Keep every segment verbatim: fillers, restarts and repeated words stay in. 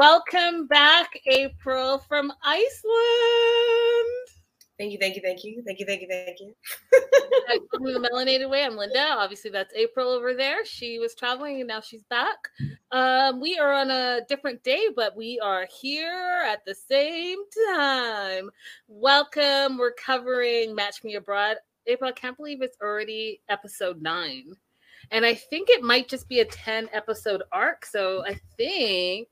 Welcome back, April from Iceland. Thank you, thank you, thank you, thank you, thank you, thank you. The Melanated Way. I'm Linda. Obviously, that's April over there. She was traveling and now she's back. Um, we are on a different day, but we are here at the same time. Welcome. We're covering Match Me Abroad. April, I can't believe it's already episode nine. And I think it might just be a ten-episode arc. So I think,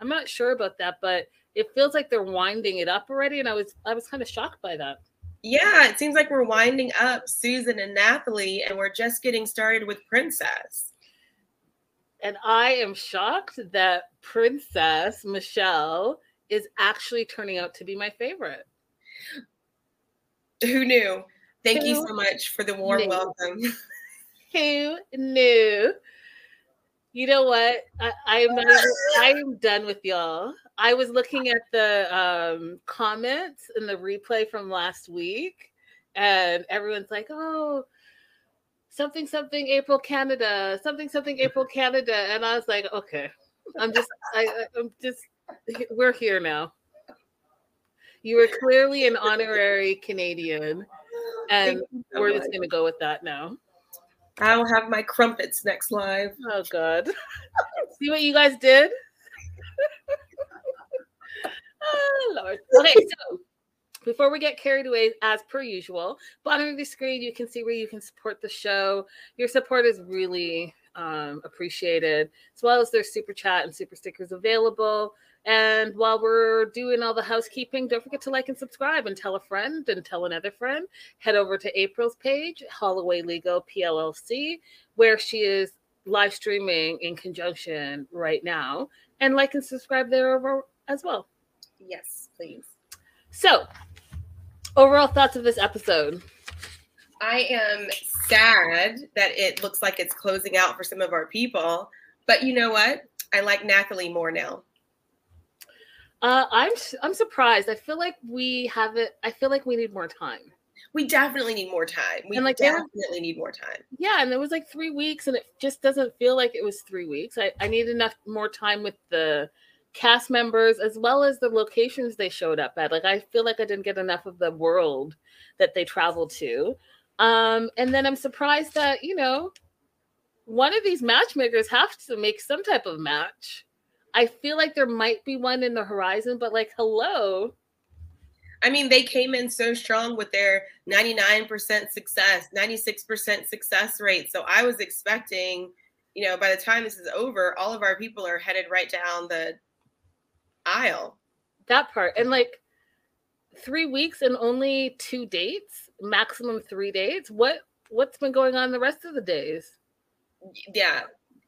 I'm not sure about that, but it feels like they're winding it up already, and I was I was kind of shocked by that. Yeah, it seems like we're winding up Susan and Nathalie, and we're just getting started with Princess. And I am shocked that Princess Michelle is actually turning out to be my favorite. Who knew? Thank Who you so much for the warm knew? welcome. Who knew? You know what? I, I'm not, I'm done with y'all. I was looking at the um, comments in the replay from last week, and everyone's like, oh, something, something, April, Canada, something, something, April, Canada. And I was like, okay, I'm just, I, I'm just, we're here now. You were clearly an honorary Canadian, and so we're much. just going to go with that now. I'll have my crumpets next live. Oh, God. See what you guys did? Oh, Lord. Okay, so before we get carried away, as per usual, bottom of the screen, you can see where you can support the show. Your support is really um, appreciated, as well as there's super chat and super stickers available. And while we're doing all the housekeeping, don't forget to like and subscribe and tell a friend and tell another friend. Head over to April's page, Holloway Legal P L L C, where she is live streaming in conjunction right now. And like and subscribe there over as well. Yes, please. So, overall thoughts of this episode. I am sad that it looks like it's closing out for some of our people. But you know what? I like Nathalie more now. Uh, I'm I'm surprised. I feel like we haven't. I feel like we need more time. We definitely need more time. We and like, definitely was, need more time. Yeah, and there was like three weeks, and it just doesn't feel like it was three weeks. I, I need enough more time with the cast members as well as the locations they showed up at. Like I feel like I didn't get enough of the world that they traveled to. Um, and then I'm surprised that you know one of these matchmakers have to make some type of match. I feel like there might be one in the horizon, but like, hello. I mean, they came in so strong with their ninety-nine percent success, ninety-six percent success rate. So I was expecting, you know, by the time this is over, all of our people are headed right down the aisle. That part. And like three weeks and only two dates, maximum three dates. What, what's been going on the rest of the days? Yeah,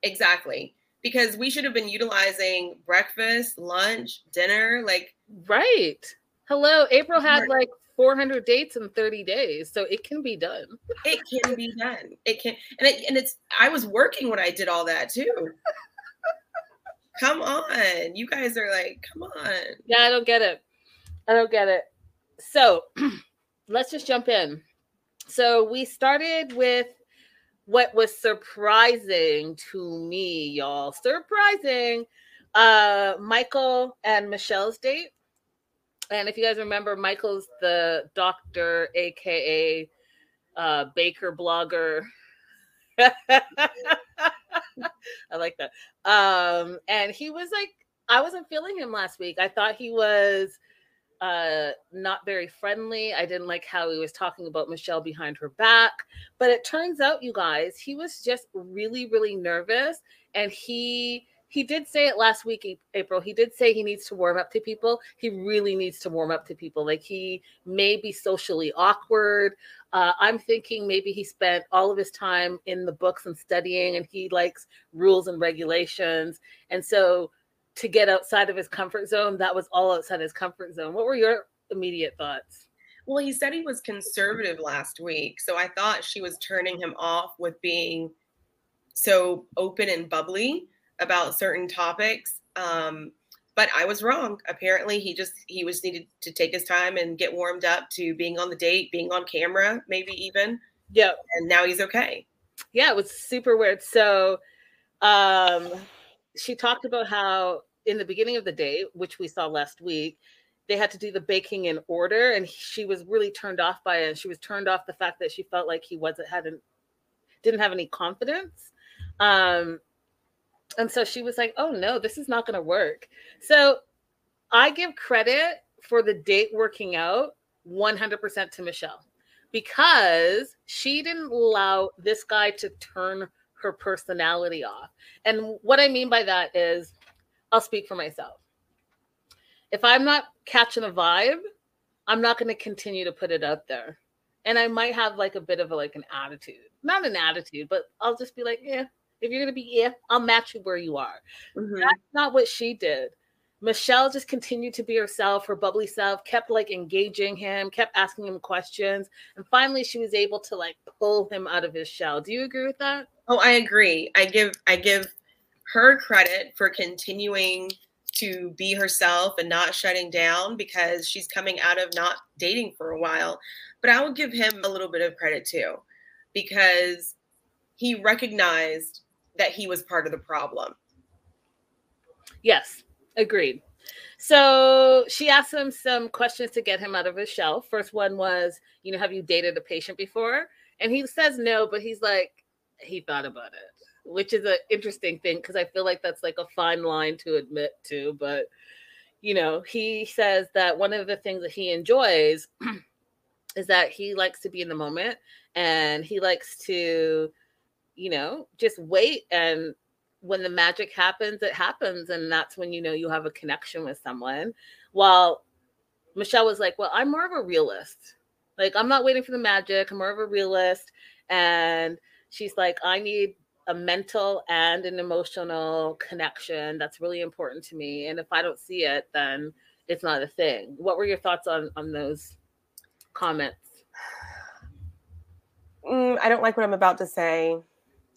exactly. Because we should have been utilizing breakfast, lunch, dinner, like. Right. Hello. April had like four hundred dates in thirty days. So it can be done. It can be done. It can. And it, and it's, I was working when I did all that too. Come on. You guys are like, come on. Yeah, I don't get it. I don't get it. So let's just jump in. So we started with what was surprising to me, y'all, surprising, uh, Michael and Michelle's date. And if you guys remember, Michael's the doctor, A K A uh, baker blogger. I like that. Um, and he was like, I wasn't feeling him last week. I thought he was uh not very friendly. I didn't like how he was talking about Michelle behind her back, but it turns out, you guys, he was just really really nervous, and he he did say it last week, April. He did say he needs to warm up to people. He really needs to warm up to people. Like, he may be socially awkward. uh I'm thinking maybe he spent all of his time in the books and studying, and he likes rules and regulations, and so to get outside of his comfort zone, that was all outside his comfort zone. What were your immediate thoughts? Well, he said he was conservative last week, so I thought she was turning him off with being so open and bubbly about certain topics. Um, but I was wrong. Apparently, he just he was needed to take his time and get warmed up to being on the date, being on camera, maybe even. Yeah. And now he's okay. Yeah, it was super weird. So um, she talked about how in the beginning of the day, which we saw last week, they had to do the baking in order, and she was really turned off by it. She was turned off the fact that she felt like he wasn't hadn't didn't have any confidence. Um, and so she was like, oh no, this is not going to work. So I give credit for the date working out one hundred percent to Michelle, because she didn't allow this guy to turn her personality off. And what I mean by that is, I'll speak for myself. If I'm not catching a vibe, I'm not going to continue to put it out there. And I might have like a bit of a, like an attitude, not an attitude, but I'll just be like, yeah, if you're going to be, yeah, I'll match you where you are. Mm-hmm. That's not what she did. Michelle just continued to be herself, her bubbly self, kept like engaging him, kept asking him questions. And finally, she was able to like pull him out of his shell. Do you agree with that? Oh, I agree. I give, I give her credit for continuing to be herself and not shutting down, because she's coming out of not dating for a while. But I would give him a little bit of credit too, because he recognized that he was part of the problem. Yes. Agreed. So she asked him some questions to get him out of his shell. First one was, you know, have you dated a patient before? And he says no, but he's like, he thought about it, which is an interesting thing, because I feel like that's like a fine line to admit to. But, you know, he says that one of the things that he enjoys is that he likes to be in the moment, and he likes to, you know, just wait, and when the magic happens, it happens. And that's when you know you have a connection with someone. While Michelle was like, well, I'm more of a realist. Like, I'm not waiting for the magic. I'm more of a realist. And she's like, I need a mental and an emotional connection. That's really important to me. And if I don't see it, then it's not a thing. What were your thoughts on, on those comments? Mm, I don't like what I'm about to say.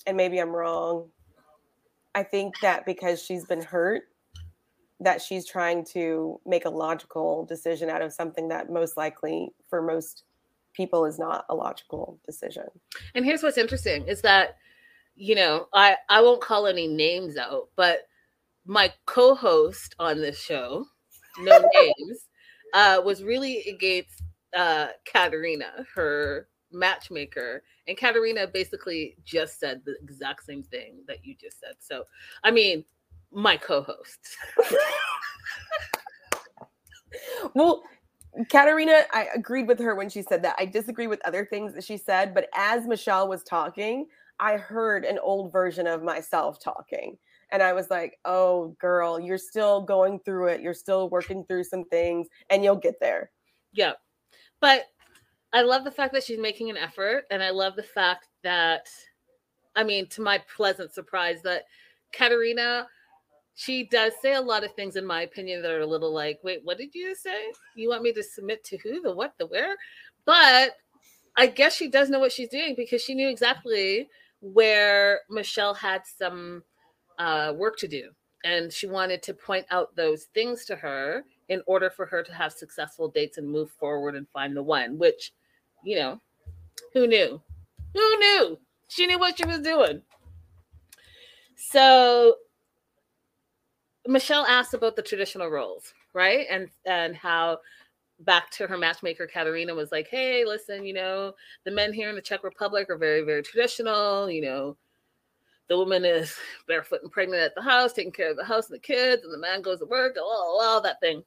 And maybe I'm wrong. I think that because she's been hurt, that she's trying to make a logical decision out of something that most likely for most people is not a logical decision. And here's what's interesting is that, you know, I, I won't call any names out, but my co-host on this show, no names, uh, was really against uh, Katarina, her matchmaker, and Katarina basically just said the exact same thing that you just said. So, I mean, my co-host. Well, Katarina, I agreed with her when she said that. I disagree with other things that she said, but as Michelle was talking, I heard an old version of myself talking. And I was like, oh, girl, you're still going through it. You're still working through some things, and you'll get there. Yeah. But I love the fact that she's making an effort, and I love the fact that, I mean, to my pleasant surprise, that Katarina, she does say a lot of things, in my opinion, that are a little like, wait, what did you say? You want me to submit to who, the what, the where? But I guess she does know what she's doing, because she knew exactly where Michelle had some uh, work to do, and she wanted to point out those things to her in order for her to have successful dates and move forward and find the one, which, you know, who knew? Who knew? She knew what she was doing. So Michelle asked about the traditional roles, right? And and how back to her matchmaker, Katarina was like, hey, listen, you know, the men here in the Czech Republic are very, very traditional. You know, the woman is barefoot and pregnant at the house, taking care of the house and the kids, and the man goes to work, all, all that thing.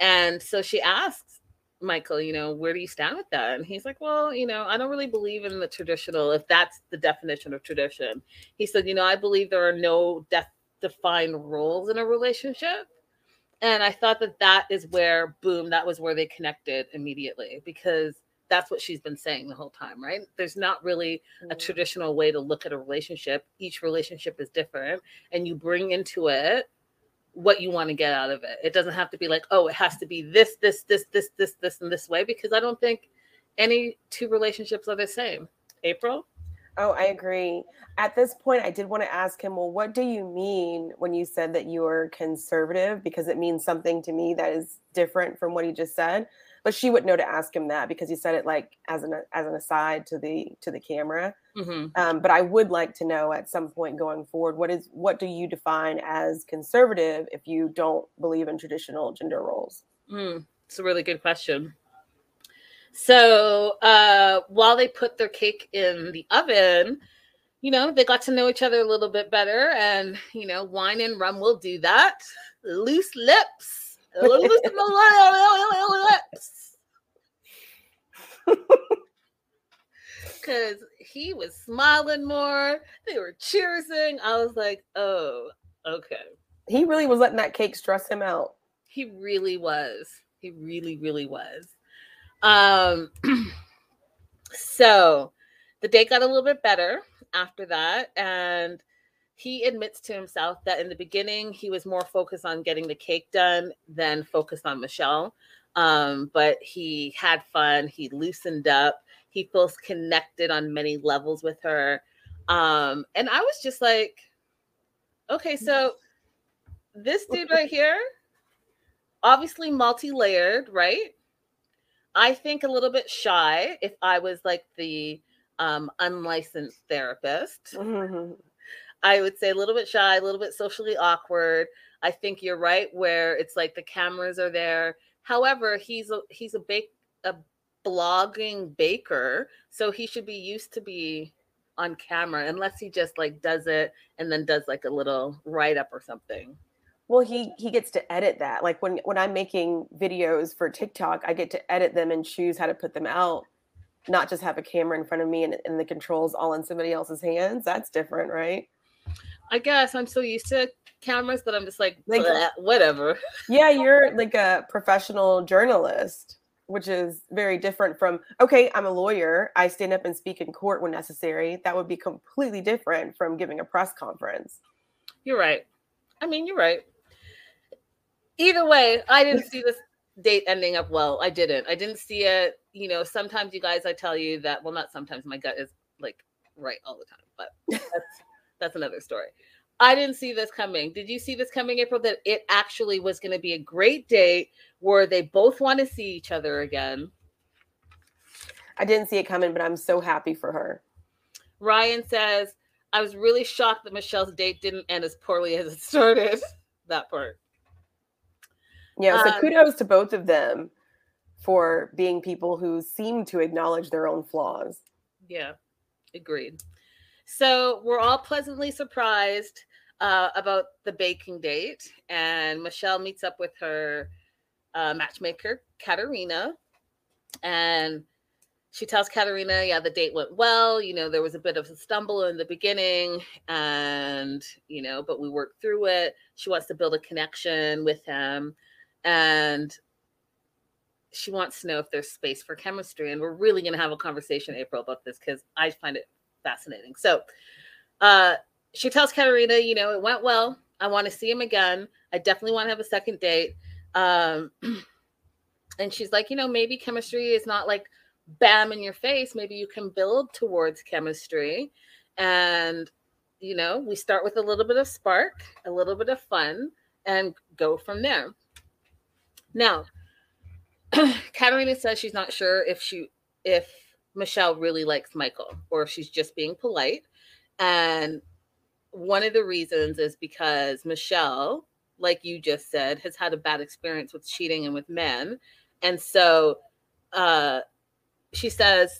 And so she asks Michael, you know, where do you stand with that? And he's like, well, you know, I don't really believe in the traditional, if that's the definition of tradition. He said, you know, I believe there are no def- defined roles in a relationship. And I thought that that is where, boom, that was where they connected immediately, because that's what she's been saying the whole time, right? There's not really a traditional way to look at a relationship. Each relationship is different, and you bring into it what you want to get out of it. It doesn't have to be like, oh, it has to be this, this, this, this, this, this, and this way, because I don't think any two relationships are the same. April? Oh, I agree. At this point, I did want to ask him, well, what do you mean when you said that you are conservative? Because it means something to me that is different from what he just said. But she would know to ask him that because he said it like as an as an aside to the to the camera. Mm-hmm. Um, but I would like to know at some point going forward, what is what do you define as conservative if you don't believe in traditional gender roles? Mm, it's a really good question. So uh, while they put their cake in the oven, you know, they got to know each other a little bit better. And, you know, wine and rum will do that. Loose lips. Because he was smiling more, they were cheersing. I was like, oh, okay. He really was letting that cake stress him out. He really was. He really, really was. Um, so the date got a little bit better after that, and he admits to himself that in the beginning, he was more focused on getting the cake done than focused on Michelle. Um, but he had fun. He loosened up. He feels connected on many levels with her. Um, and I was just like, okay, so this dude right here, obviously multi-layered, right? I think a little bit shy if I was like the um, unlicensed therapist. Mm-hmm. I would say a little bit shy, a little bit socially awkward. I think you're right where it's like the cameras are there. However, he's a, he's a bake, a blogging baker. So he should be used to be on camera unless he just like does it and then does like a little write up or something. Well, he, he gets to edit that. Like when, when I'm making videos for TikTok, I get to edit them and choose how to put them out. Not just have a camera in front of me and, and the controls all in somebody else's hands. That's different, right? I guess I'm so used to cameras that I'm just like, like whatever. Yeah, you're like a professional journalist, which is very different from, okay, I'm a lawyer. I stand up and speak in court when necessary. That would be completely different from giving a press conference. You're right. I mean, you're right. Either way, I didn't see this date ending up well. I didn't. I didn't see it. You know, sometimes you guys, I tell you that, well, not sometimes, my gut is like right all the time, but that's That's another story. I didn't see this coming. Did you see this coming, April, that it actually was going to be a great date where they both want to see each other again? I didn't see it coming, but I'm so happy for her. Ryan says, I was really shocked that Michelle's date didn't end as poorly as it started. That part. Yeah, so um, kudos to both of them for being people who seem to acknowledge their own flaws. Yeah, agreed. So we're all pleasantly surprised uh, about the baking date, and Michelle meets up with her uh, matchmaker, Katarina, and she tells Katarina, yeah, the date went well. You know, there was a bit of a stumble in the beginning, and, you know, but we worked through it. She wants to build a connection with him, and she wants to know if there's space for chemistry, and we're really going to have a conversation, April, about this because I find it fascinating. So uh, she tells Katarina, you know, it went well. I want to see him again. I definitely want to have a second date. Um, and she's like, you know, maybe chemistry is not like bam in your face. Maybe you can build towards chemistry. And, you know, we start with a little bit of spark, a little bit of fun, and go from there. Now, Katarina says she's not sure if she, if, Michelle really likes Michael or if she's just being polite. And one of the reasons is because Michelle, like you just said, has had a bad experience with cheating and with men. And so uh, she says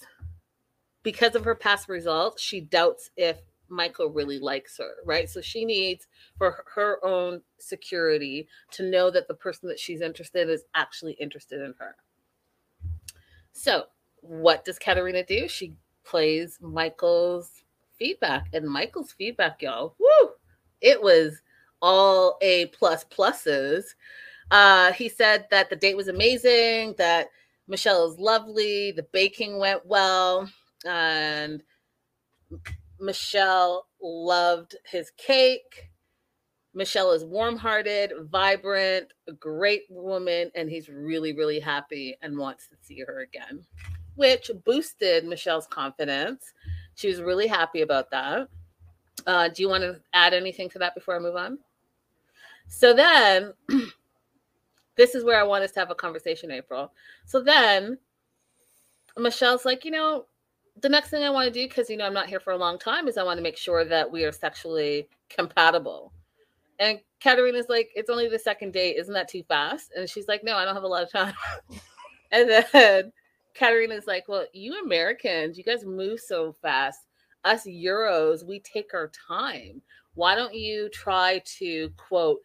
because of her past results, she doubts if Michael really likes her, right? So she needs, for her own security, to know that the person that she's interested in is actually interested in her. So what does Katarina do? She plays Michael's feedback, and Michael's feedback, y'all, woo, it was all A plus pluses. Uh, he said that the date was amazing, that Michelle is lovely, the baking went well, and Michelle loved his cake. Michelle is warm-hearted, vibrant, a great woman, and he's really, really happy and wants to see her again, which boosted Michelle's confidence. She was really happy about that. Uh, do you want to add anything to that before I move on? So then This is where I want us to have a conversation, April. So then Michelle's like, you know, the next thing I want to do, because, you know, I'm not here for a long time, is I want to make sure that we are sexually compatible. And Katarina's like, it's only the second date. Isn't that too fast? And she's like, no, I don't have a lot of time. And then Katarina's like, well, you Americans, you guys move so fast. Us Euros, we take our time. Why don't you try to, quote,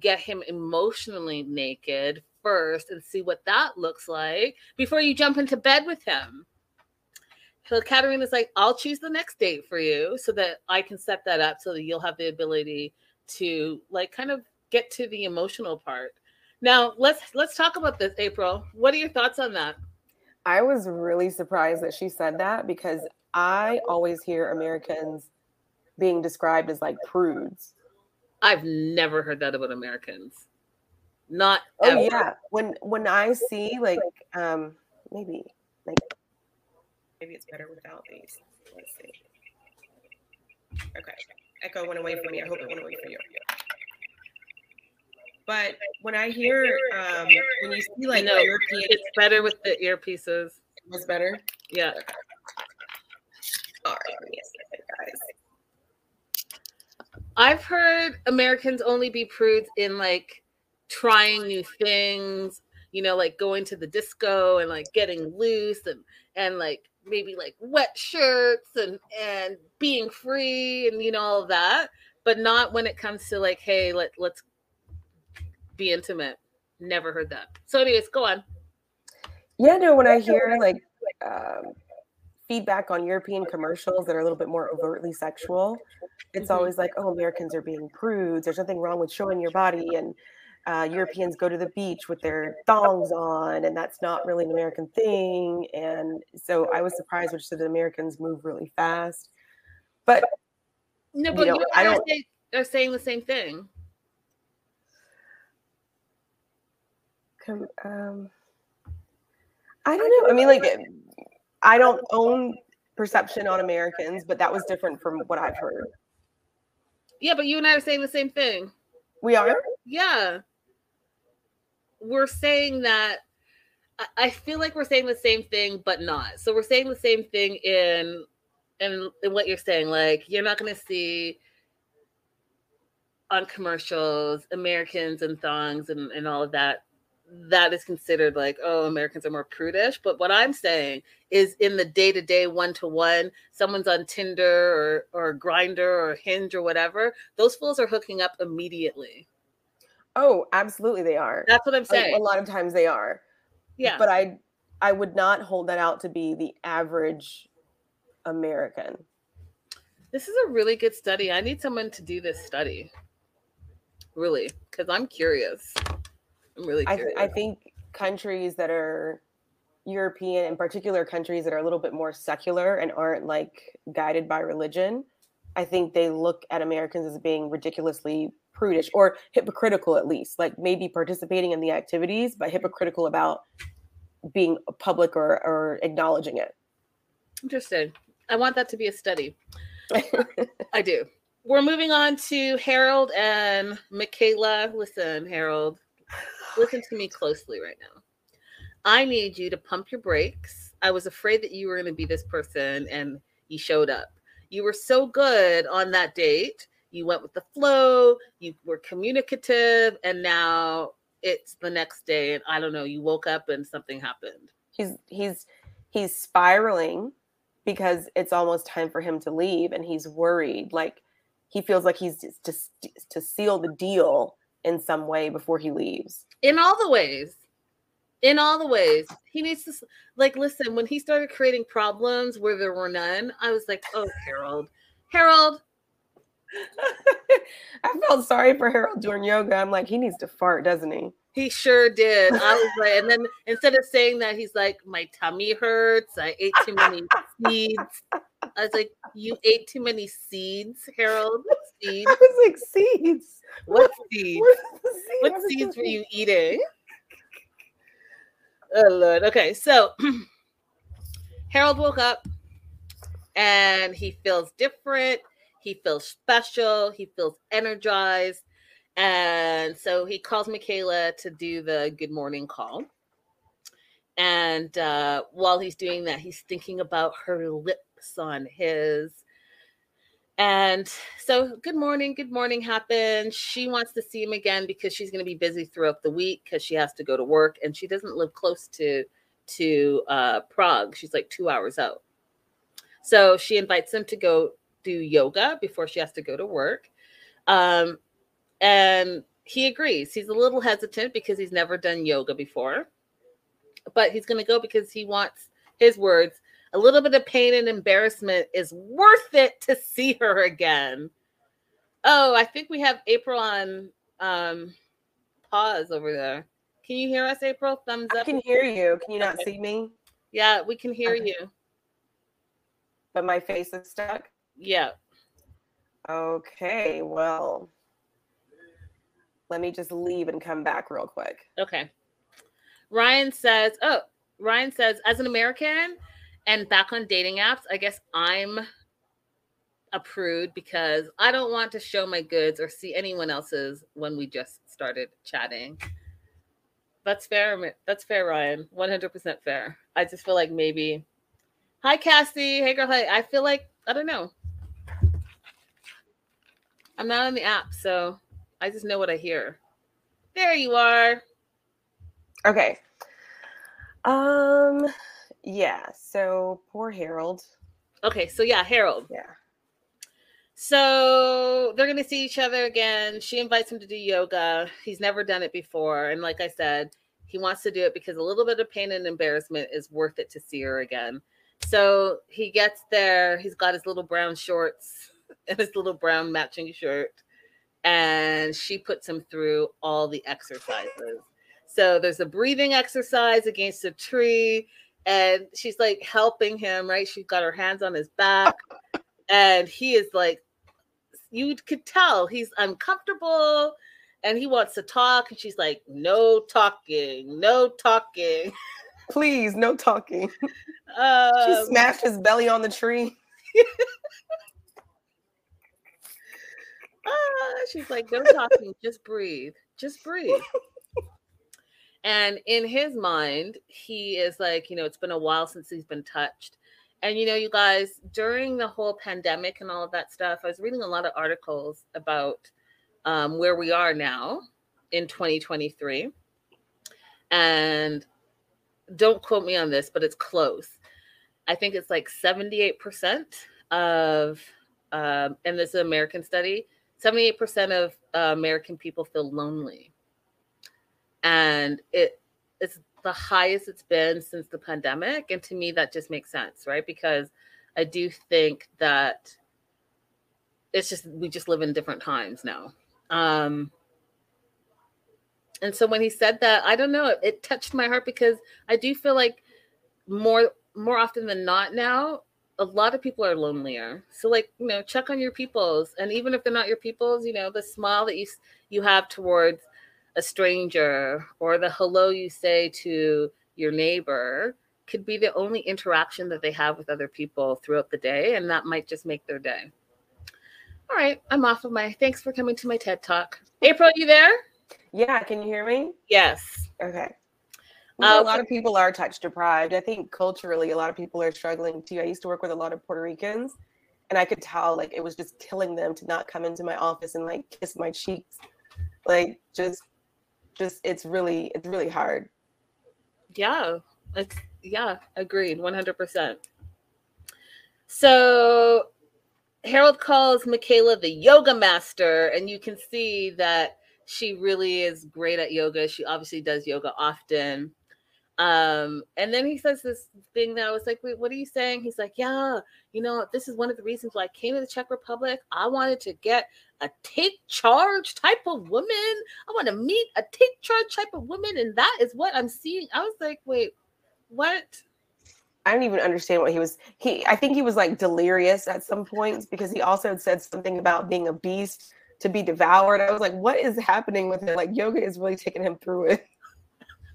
get him emotionally naked first and see what that looks like before you jump into bed with him? So Katarina's like, I'll choose the next date for you so that I can set that up so that you'll have the ability to, like, kind of get to the emotional part. Now, let's let's talk about this, April. What are your thoughts on that? I was really surprised that she said that, because I always hear Americans being described as like prudes. I've never heard that about Americans. Not oh, ever. Yeah. When when I see like um maybe like maybe it's better without these. Let's see. Okay. Echo went away from me. I hope it went away from you. But when I hear um when you see like no, European, it's better with the earpieces. It's better. Yeah. Okay. All right, give me a second, guys. I've heard Americans only be prudes in like trying new things, you know, like going to the disco and like getting loose and, and like maybe like wet shirts and, and being free and, you know, all of that, but not when it comes to like, hey, let, let's be intimate. Never heard that. So anyways, go on. Yeah, no, when I hear like um, feedback on European commercials that are a little bit more overtly sexual, it's mm-hmm. always like, oh, Americans are being prudes. There's nothing wrong with showing your body. And uh, Europeans go to the beach with their thongs on, and that's not really an American thing. And so I was surprised, which said the Americans move really fast. But, no, but you know, you I don't. They're saying the same thing. Come, um, I don't know. I mean, like, I don't own perception on Americans, but that was different from what I've heard. Yeah, but you and I are saying the same thing. We are? Yeah. We're saying that, I feel like we're saying the same thing, but not. So we're saying the same thing in in, in what you're saying. Like, you're not going to see on commercials, Americans and thongs and, and all of that. That is considered like, oh, Americans are more prudish. But what I'm saying is in the day-to-day one-to-one, someone's on Tinder or, or Grindr or Hinge or whatever, those fools are hooking up immediately. Oh, absolutely they are. That's what I'm saying. A, a lot of times they are. Yeah. But I I would not hold that out to be the average American. This is a really good study. I need someone to do this study. Really, because I'm curious. I'm really curious. I, th- I think countries that are European, in particular countries that are a little bit more secular and aren't like guided by religion, I think they look at Americans as being ridiculously prudish or hypocritical, at least, like maybe participating in the activities, but hypocritical about being public or, or acknowledging it. Interesting. I want that to be a study. I do. We're moving on to Harold and Michaela. Listen, Harold. Listen to me closely right now. I need you to pump your brakes. I was afraid that you were going to be this person, and you showed up. You were so good on that date. You went with the flow. You were communicative, and now it's the next day, and I don't know. You woke up, and something happened. He's he's he's spiraling because it's almost time for him to leave, and he's worried. Like he feels like he's just, just to seal the deal in some way before he leaves. In all the ways. In all the ways. He needs to, like, listen, when he started creating problems where there were none, I was like, oh, Harold. Harold. I felt sorry for Harold during yoga. I'm like, he needs to fart, doesn't he? He sure did. I was like, and then instead of saying that, he's like, my tummy hurts. I ate too many seeds. I was like, you ate too many seeds, Harold. Seeds. I was like, seeds? What, what seeds? Seed? What I seeds were you eating? Oh, Lord. Okay, so Harold woke up and he feels different. He feels special. He feels energized. And so he calls Michaela to do the good morning call. And uh, while he's doing that, he's thinking about her lips on his. And so good morning, good morning happens. She wants to see him again because she's going to be busy throughout the week because she has to go to work. And she doesn't live close to, to uh, Prague. She's like two hours out. So she invites him to go do yoga before she has to go to work. Um, and he agrees. He's a little hesitant because he's never done yoga before. But he's going to go because he wants, his words, a little bit of pain and embarrassment is worth it to see her again. Oh, I think we have April on um, pause over there. Can you hear us, April? Thumbs up. I can hear you. Can you not see me? Yeah, we can hear okay. you. But my face is stuck? Yeah. Okay, well, let me just leave and come back real quick. Okay. Ryan says, oh, Ryan says, as an American and back on dating apps, I guess I'm a prude because I don't want to show my goods or see anyone else's when we just started chatting. That's fair. That's fair, Ryan. one hundred percent fair. I just feel like maybe. Hi, Cassie. Hey, girl. Hi. I feel like, I don't know. I'm not on the app, so I just know what I hear. There you are. Okay. Um, yeah, so poor Harold. Okay, so yeah, Harold. Yeah. So they're going to see each other again. She invites him to do yoga. He's never done it before. And like I said, he wants to do it because a little bit of pain and embarrassment is worth it to see her again. So he gets there. He's got his little brown shorts and his little brown matching shirt. And she puts him through all the exercises. So there's a breathing exercise against a tree, and she's like helping him, right? She's got her hands on his back, and he is like, you could tell he's uncomfortable, and he wants to talk, and she's like, no talking, no talking. Please, no talking. Um, she smashed his belly on the tree. ah, she's like, no talking, just breathe, just breathe. And in his mind, he is like, you know, it's been a while since he's been touched. And, you know, you guys, during the whole pandemic and all of that stuff, I was reading a lot of articles about um, where we are now in twenty twenty-three. And don't quote me on this, but it's close. I think it's like seventy-eight percent of, um, and this is an American study, seventy-eight percent of uh, American people feel lonely. And it it's the highest it's been since the pandemic. And to me, that just makes sense, right? Because I do think that it's just, we just live in different times now. Um, and so when he said that, I don't know, it, it touched my heart because I do feel like more, more often than not now, a lot of people are lonelier. So like, you know, check on your peoples. And even if they're not your peoples, you know, the smile that you you have towards a stranger or the hello you say to your neighbor could be the only interaction that they have with other people throughout the day. And that might just make their day. All right. I'm off of my, thanks for coming to my TED Talk. April, you there? Yeah. Can you hear me? Yes. Okay. Well, uh, a lot of people are touch deprived. I think culturally, a lot of people are struggling too. I used to work with a lot of Puerto Ricans and I could tell like it was just killing them to not come into my office and like kiss my cheeks. Like just Just it's really it's really hard. Yeah, it's yeah, agreed, one hundred percent. So Harold calls Michaela the yoga master, and you can see that she really is great at yoga. She obviously does yoga often. Um, and then he says this thing that I was like, wait, what are you saying? He's like, yeah, you know, this is one of the reasons why I came to the Czech Republic. I wanted to get a take charge type of woman. I want to meet a take charge type of woman. And that is what I'm seeing. I was like, wait, what? I don't even understand what he was. He, I think he was like delirious at some points because he also had said something about being a beast to be devoured. I was like, what is happening with him? Like yoga is really taking him through it.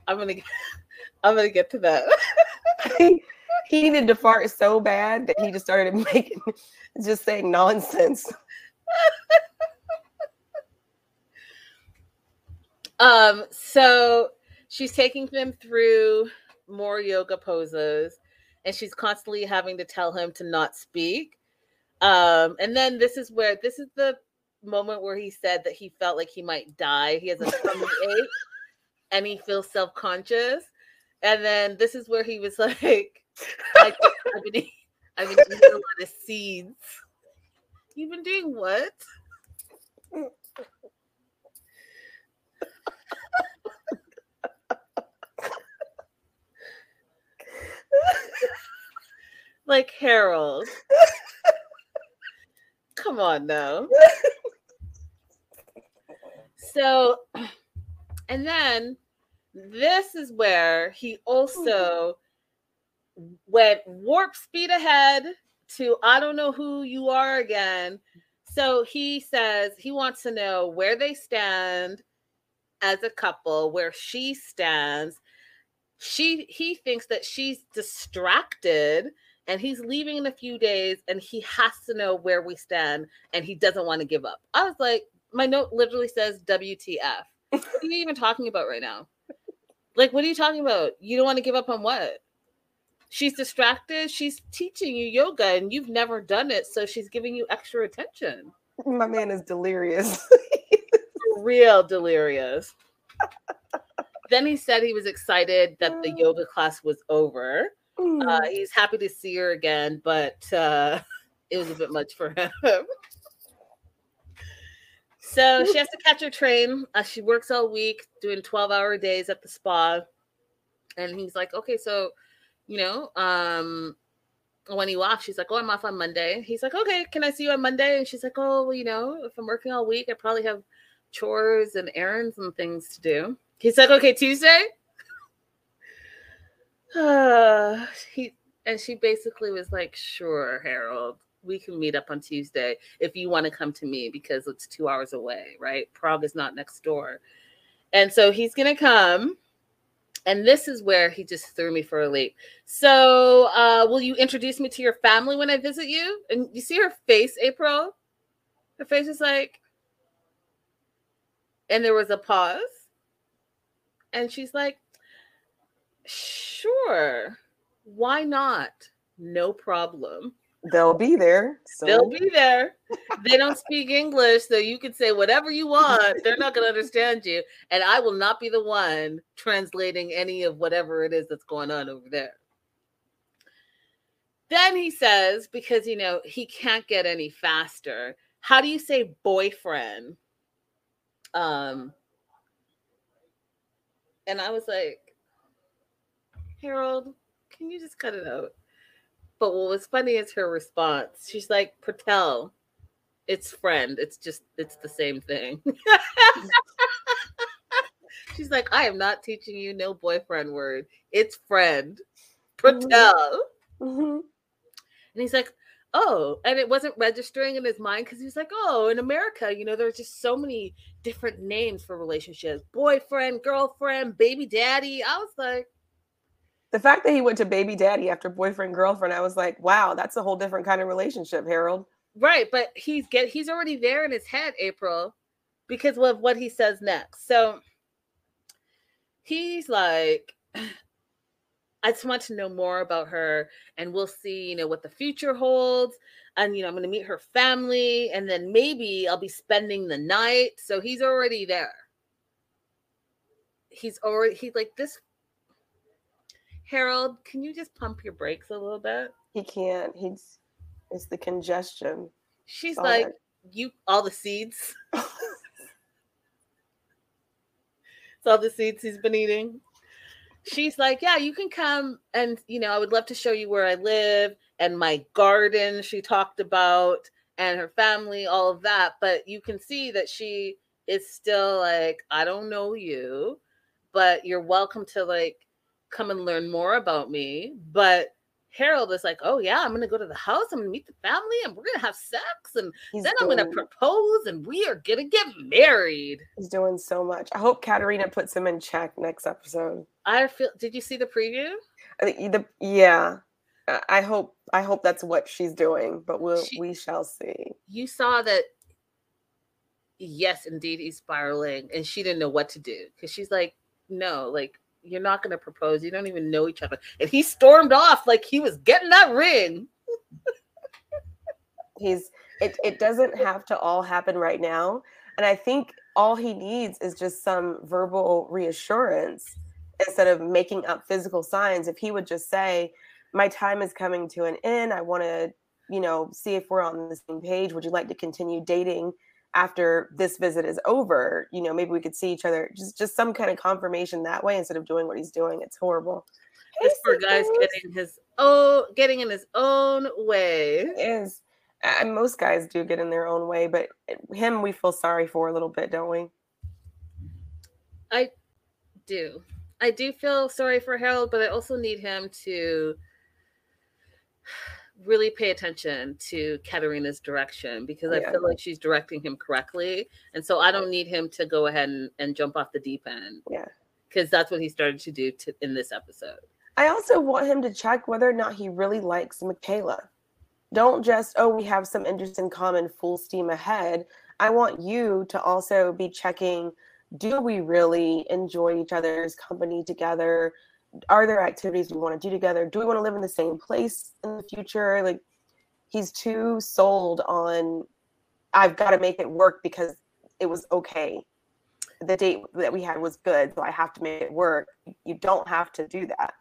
I'm going to get. I'm going to get to that. he, he needed to fart so bad that he just started making, just saying nonsense. Um, so she's taking them through more yoga poses, and she's constantly having to tell him to not speak. Um, and then this is where, this is the moment where he said that he felt like he might die. He has a stomach ache and he feels self-conscious. And then this is where he was like, I've been eating a lot of seeds. You've been doing what? Like, Harold. Come on now. So, and then this is where he also went warp speed ahead to I don't know who you are again. So he says he wants to know where they stand as a couple, where she stands. She he thinks that she's distracted and he's leaving in a few days and he has to know where we stand and he doesn't want to give up. I was like, my note literally says W T F. What are you even talking about right now? Like, what are you talking about? You don't want to give up on what? She's distracted. She's teaching you yoga and you've never done it. So she's giving you extra attention. My man is delirious. Real delirious. Then he said he was excited that the yoga class was over. Mm. Uh, he's happy to see her again, but uh, it was a bit much for him. So she has to catch her train. Uh, she works all week doing twelve-hour days at the spa. And he's like, okay, so, you know, um, when you off? She's like, oh, I'm off on Monday. He's like, okay, can I see you on Monday? And she's like, oh, well, you know, if I'm working all week, I probably have chores and errands and things to do. He's like, okay, Tuesday? Uh, he and she basically was like, sure, Harold, we can meet up on Tuesday if you want to come to me because it's two hours away, right? Prague is not next door. And so he's going to come. And this is where he just threw me for a leap. So uh, will you introduce me to your family when I visit you? And you see her face, April? Her face is like, and there was a pause. And she's like, sure, why not? No problem. They'll be there. So. They'll be there. They don't speak English, so you can say whatever you want. They're not going to understand you. And I will not be the one translating any of whatever it is that's going on over there. Then he says, because, you know, he can't get any faster. How do you say boyfriend? Um, and I was like, Harold, can you just cut it out? But what was funny is her response. She's like, Patel, it's friend. It's just, it's the same thing. She's like, I am not teaching you no boyfriend word. It's friend. Patel. Mm-hmm. And he's like, oh, and it wasn't registering in his mind because he's like, oh, in America, you know, there's just so many different names for relationships. Boyfriend, girlfriend, baby daddy. I was like, the fact that he went to baby daddy after boyfriend, girlfriend, I was like, wow, that's a whole different kind of relationship, Harold. Right, but he's get he's already there in his head, April, because of what he says next. So he's like, I just want to know more about her, and we'll see, you know, what the future holds. And, you know, I'm going to meet her family, and then maybe I'll be spending the night. So he's already there. He's already, he's like, this Harold, can you just pump your brakes a little bit? He can't. He's it's the congestion. She's all like, that. You all the seeds. It's all the seeds he's been eating. She's like, yeah, you can come and, you know, I would love to show you where I live and my garden she talked about and her family, all of that. But you can see that she is still like, I don't know you, but you're welcome to like come and learn more about me. But Harold is like, oh yeah, I'm gonna go to the house, I'm gonna meet the family, and we're gonna have sex, and he's then doing, I'm gonna propose, and we are gonna get married. He's doing so much. I hope Katarina puts him in check next episode. I feel, did you see the preview? I think the, yeah, I hope I hope that's what she's doing, but we'll she, we shall see. You saw that yes, indeed, he's spiraling. And she didn't know what to do because she's like, no, like, you're not going to propose. You don't even know each other. And he stormed off like he was getting that ring. He's it, it doesn't have to all happen right now. And I think all he needs is just some verbal reassurance instead of making up physical signs. If he would just say, my time is coming to an end. I want to, you know, see if we're on the same page. Would you like to continue dating after this visit is over? You know, maybe we could see each other. Just just some kind of confirmation that way instead of doing what he's doing. It's horrible. This poor guy's getting his oh getting in his own way. It is. And most guys do get in their own way, but him we feel sorry for a little bit, don't we? I do. I do feel sorry for Harold, but I also need him to really pay attention to Katarina's direction because I yeah. feel like she's directing him correctly. And so I don't need him to go ahead and, and jump off the deep end. Yeah. Because that's what he started to do to, in this episode. I also want him to check whether or not he really likes Michaela. Don't just, oh, we have some interest in common, full steam ahead. I want you to also be checking, do we really enjoy each other's company together? Are there activities we want to do together? Do we want to live in the same place in the future? Like, he's too sold on, I've got to make it work because it was okay. The date that we had was good, so I have to make it work. You don't have to do that.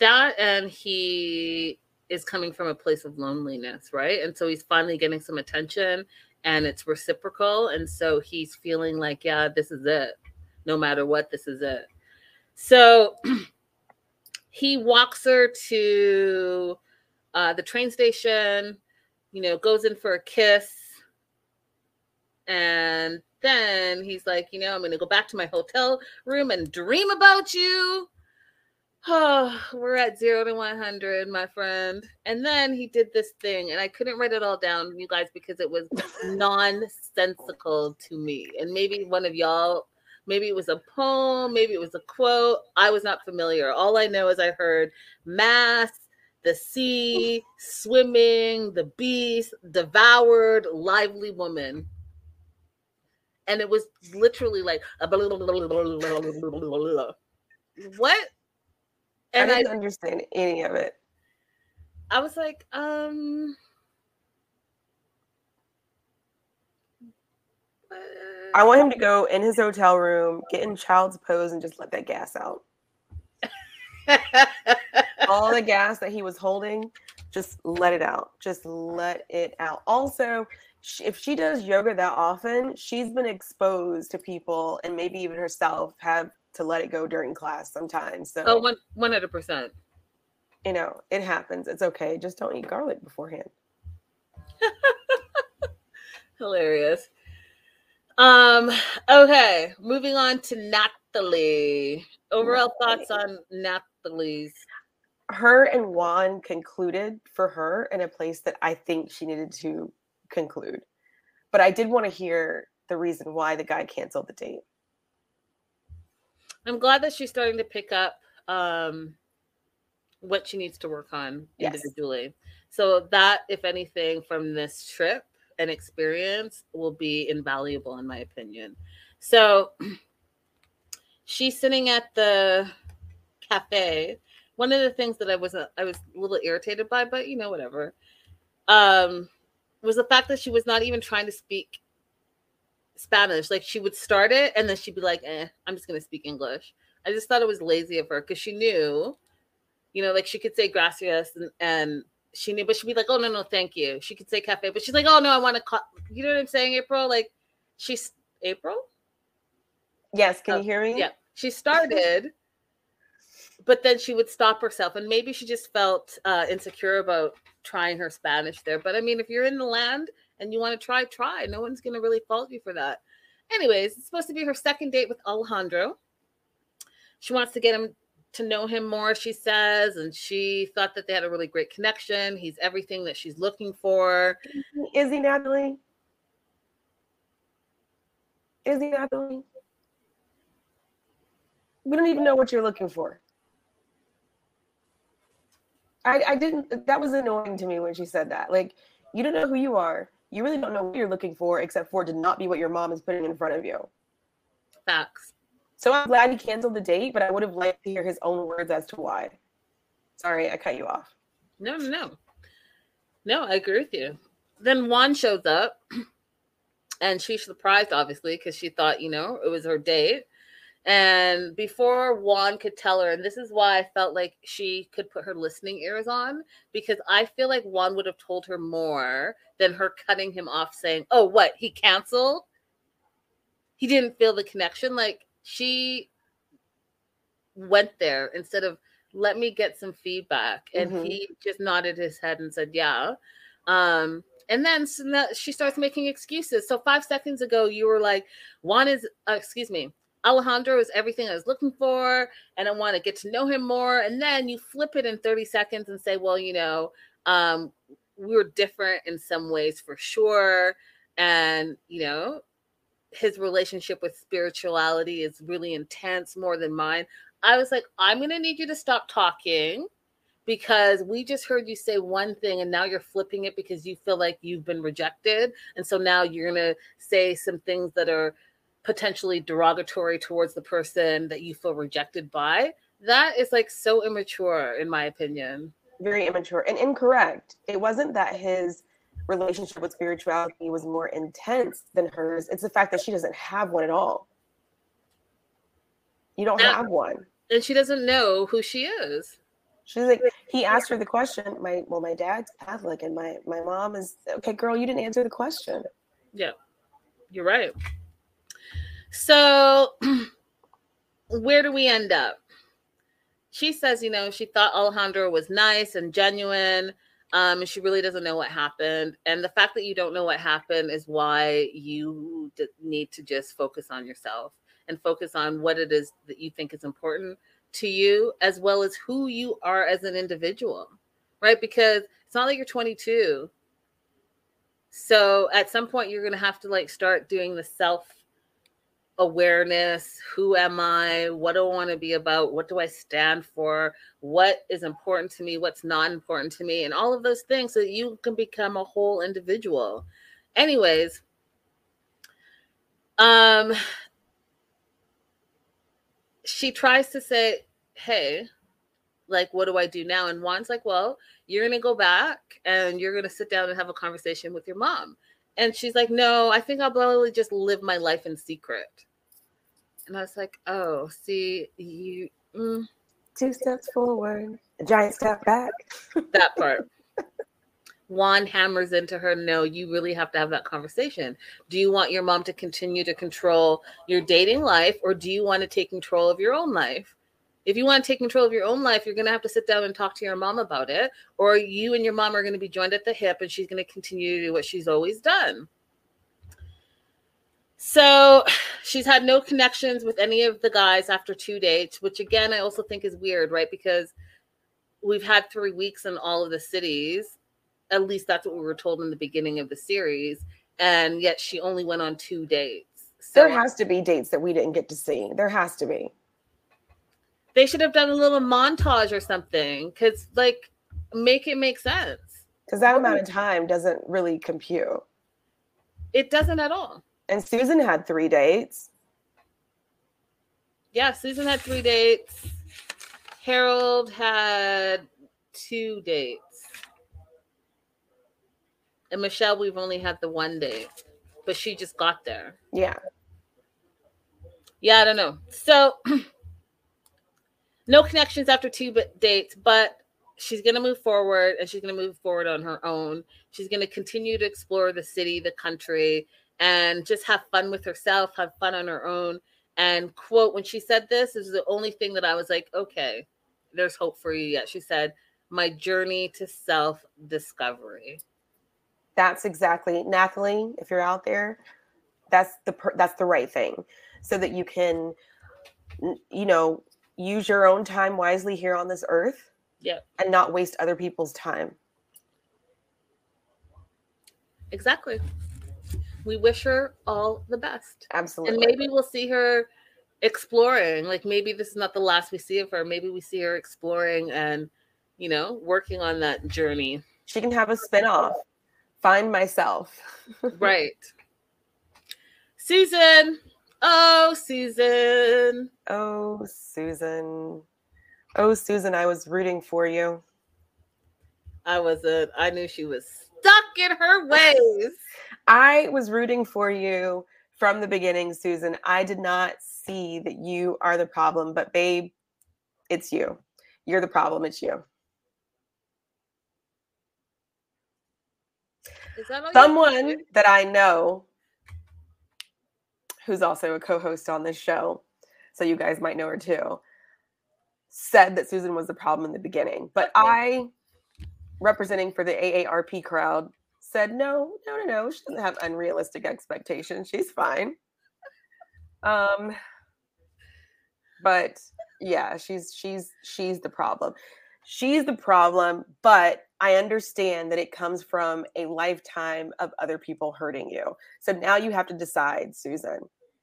That, and he is coming from a place of loneliness, right? And so he's finally getting some attention and it's reciprocal. And so he's feeling like, yeah, this is it. No matter what, this is it. So he walks her to uh, the train station, you know, goes in for a kiss. And then he's like, you know, I'm going to go back to my hotel room and dream about you. Oh, we're at zero to one hundred, my friend. And then he did this thing, and I couldn't write it all down, you guys, because it was nonsensical to me. And maybe one of y'all... Maybe it was a poem. Maybe it was a quote. I was not familiar. All I know is I heard mass, the sea, swimming, the beast, devoured, lively woman. And it was literally like, a blah, blah, blah, blah, blah, blah, blah, blah. What? And I didn't I, understand any of it. I was like, um... I want him to go in his hotel room, get in child's pose, and just let that gas out. All the gas that he was holding, just let it out. Just let it out. Also, if she does yoga that often, she's been exposed to people and maybe even herself have to let it go during class sometimes. So, oh, one hundred percent. You know, it happens. It's okay. Just don't eat garlic beforehand. Hilarious. Um, okay, moving on to Nathalie. Overall Nathalie. Thoughts on Nathalie's? Her and Juan concluded for her in a place that I think she needed to conclude. But I did want to hear the reason why the guy canceled the date. I'm glad that she's starting to pick up um, what she needs to work on individually. Yes. So that, if anything, from this trip, an experience will be invaluable in my opinion. So she's sitting at the cafe. One of the things that I was a, I was a little irritated by, but you know, whatever, um, was the fact that she was not even trying to speak Spanish. Like she would start it and then she'd be like, eh, I'm just going to speak English. I just thought it was lazy of her because she knew, you know, like she could say gracias and, and she knew, but she'd be like, oh, no, no, thank you. She could say cafe, but she's like, oh, no, I want to call. You know what I'm saying, April? Like, she's, April? Yes, can oh, you hear me? Yeah. She started, but then she would stop herself. And maybe she just felt uh, insecure about trying her Spanish there. But, I mean, if you're in the land and you want to try, try. No one's going to really fault you for that. Anyways, it's supposed to be her second date with Alejandro. She wants to get him to know him more, she says, and she thought that they had a really great connection. He's everything that she's looking for. Is he Nathalie? Is he Nathalie? We don't even know what you're looking for. I, I didn't, that was annoying to me when she said that. Like, you don't know who you are. you really don't know what you're looking for except for it to not be what your mom is putting in front of you. Facts. So I'm glad he canceled the date, but I would have liked to hear his own words as to why. Sorry, I cut you off. No, no. No, I agree with you. Then Juan shows up, and she's surprised, obviously, because she thought, you know, it was her date. And before Juan could tell her, and this is why I felt like she could put her listening ears on, because I feel like Juan would have told her more than her cutting him off saying, oh, what, he canceled? He didn't feel the connection. Like, she went there instead of, let me get some feedback. And mm-hmm. he just nodded his head and said, yeah. Um, and then she starts making excuses. So five seconds ago, you were like, Juan is, uh, excuse me, Alejandro is everything I was looking for, and I want to get to know him more. And then you flip it in thirty seconds and say, well, you know, um, we were different in some ways for sure. And, you know, his relationship with spirituality is really intense, more than mine. I was like, I'm going to need you to stop talking, because we just heard you say one thing and now you're flipping it because you feel like you've been rejected. And so now you're going to say some things that are potentially derogatory towards the person that you feel rejected by. That is like so immature, in my opinion. Very immature and incorrect. It wasn't that his relationship with spirituality was more intense than hers. It's the fact that she doesn't have one at all. You don't have one. And she doesn't know who she is. She's like, he asked her the question. My well, my dad's Catholic and my, my mom is, okay, girl, you didn't answer the question. Yeah, you're right. So where do we end up? She says, you know, she thought Alejandro was nice and genuine. Um, and she really doesn't know what happened. And the fact that you don't know what happened is why you d- need to just focus on yourself and focus on what it is that you think is important to you, as well as who you are as an individual, right? Because it's not like you're twenty-two. So at some point you're going to have to like start doing the self awareness. Who am I? What do I want to be about? What do I stand for? What is important to me? What's not important to me? And all of those things so that you can become a whole individual. Anyways, um, she tries to say, hey, like, what do I do now? And Juan's like, well, you're going to go back and you're going to sit down and have a conversation with your mom. And she's like, no, I think I'll probably just live my life in secret. And I was like, oh, see, you. Mm. Two steps forward, a giant step back. That part. Juan hammers into her, no, you really have to have that conversation. Do you want your mom to continue to control your dating life, or do you want to take control of your own life? If you want to take control of your own life, you're going to have to sit down and talk to your mom about it, or you and your mom are going to be joined at the hip and she's going to continue to do what she's always done. So she's had no connections with any of the guys after two dates, which again, I also think is weird, right? Because we've had three weeks in all of the cities. At least that's what we were told in the beginning of the series. And yet she only went on two dates. So there has to be dates that we didn't get to see. There has to be. They should have done a little montage or something, because, like, make it make sense. Because that amount of time doesn't really compute. It doesn't at all. And Susan had three dates. Yeah, Susan had three dates. Harold had two dates. And Michelle, we've only had the one date. But she just got there. Yeah. Yeah, I don't know. So... No connections after two dates, but she's going to move forward, and she's going to move forward on her own. She's going to continue to explore the city, the country, and just have fun with herself, have fun on her own. And, quote, when she said this, this is the only thing that I was like, okay, there's hope for you yet. She said, my journey to self-discovery. That's exactly, Nathalie, if you're out there, that's the that's the right thing, so that you can, you know, use your own time wisely here on this earth, yeah, and not waste other people's time. Exactly. We wish her all the best. Absolutely. And maybe we'll see her exploring. Like, maybe this is not the last we see of her. Maybe we see her exploring and, you know, working on that journey. She can have a spinoff find myself. Right. Susan. Oh, Susan. Oh, Susan. Oh, Susan, I was rooting for you. I wasn't. I knew she was stuck in her ways. I was rooting for you from the beginning, Susan. I did not see that you are the problem, but babe, it's you. You're the problem. It's you. Is that someone that I know who's also a co-host on this show, so you guys might know her too, said that Susan was the problem in the beginning. But okay. I, representing for the A A R P crowd, said, no, no, no, no. She doesn't have unrealistic expectations. She's fine. Um, but yeah, she's, she's, she's the problem. She's the problem, but I understand that it comes from a lifetime of other people hurting you. So now you have to decide, Susan.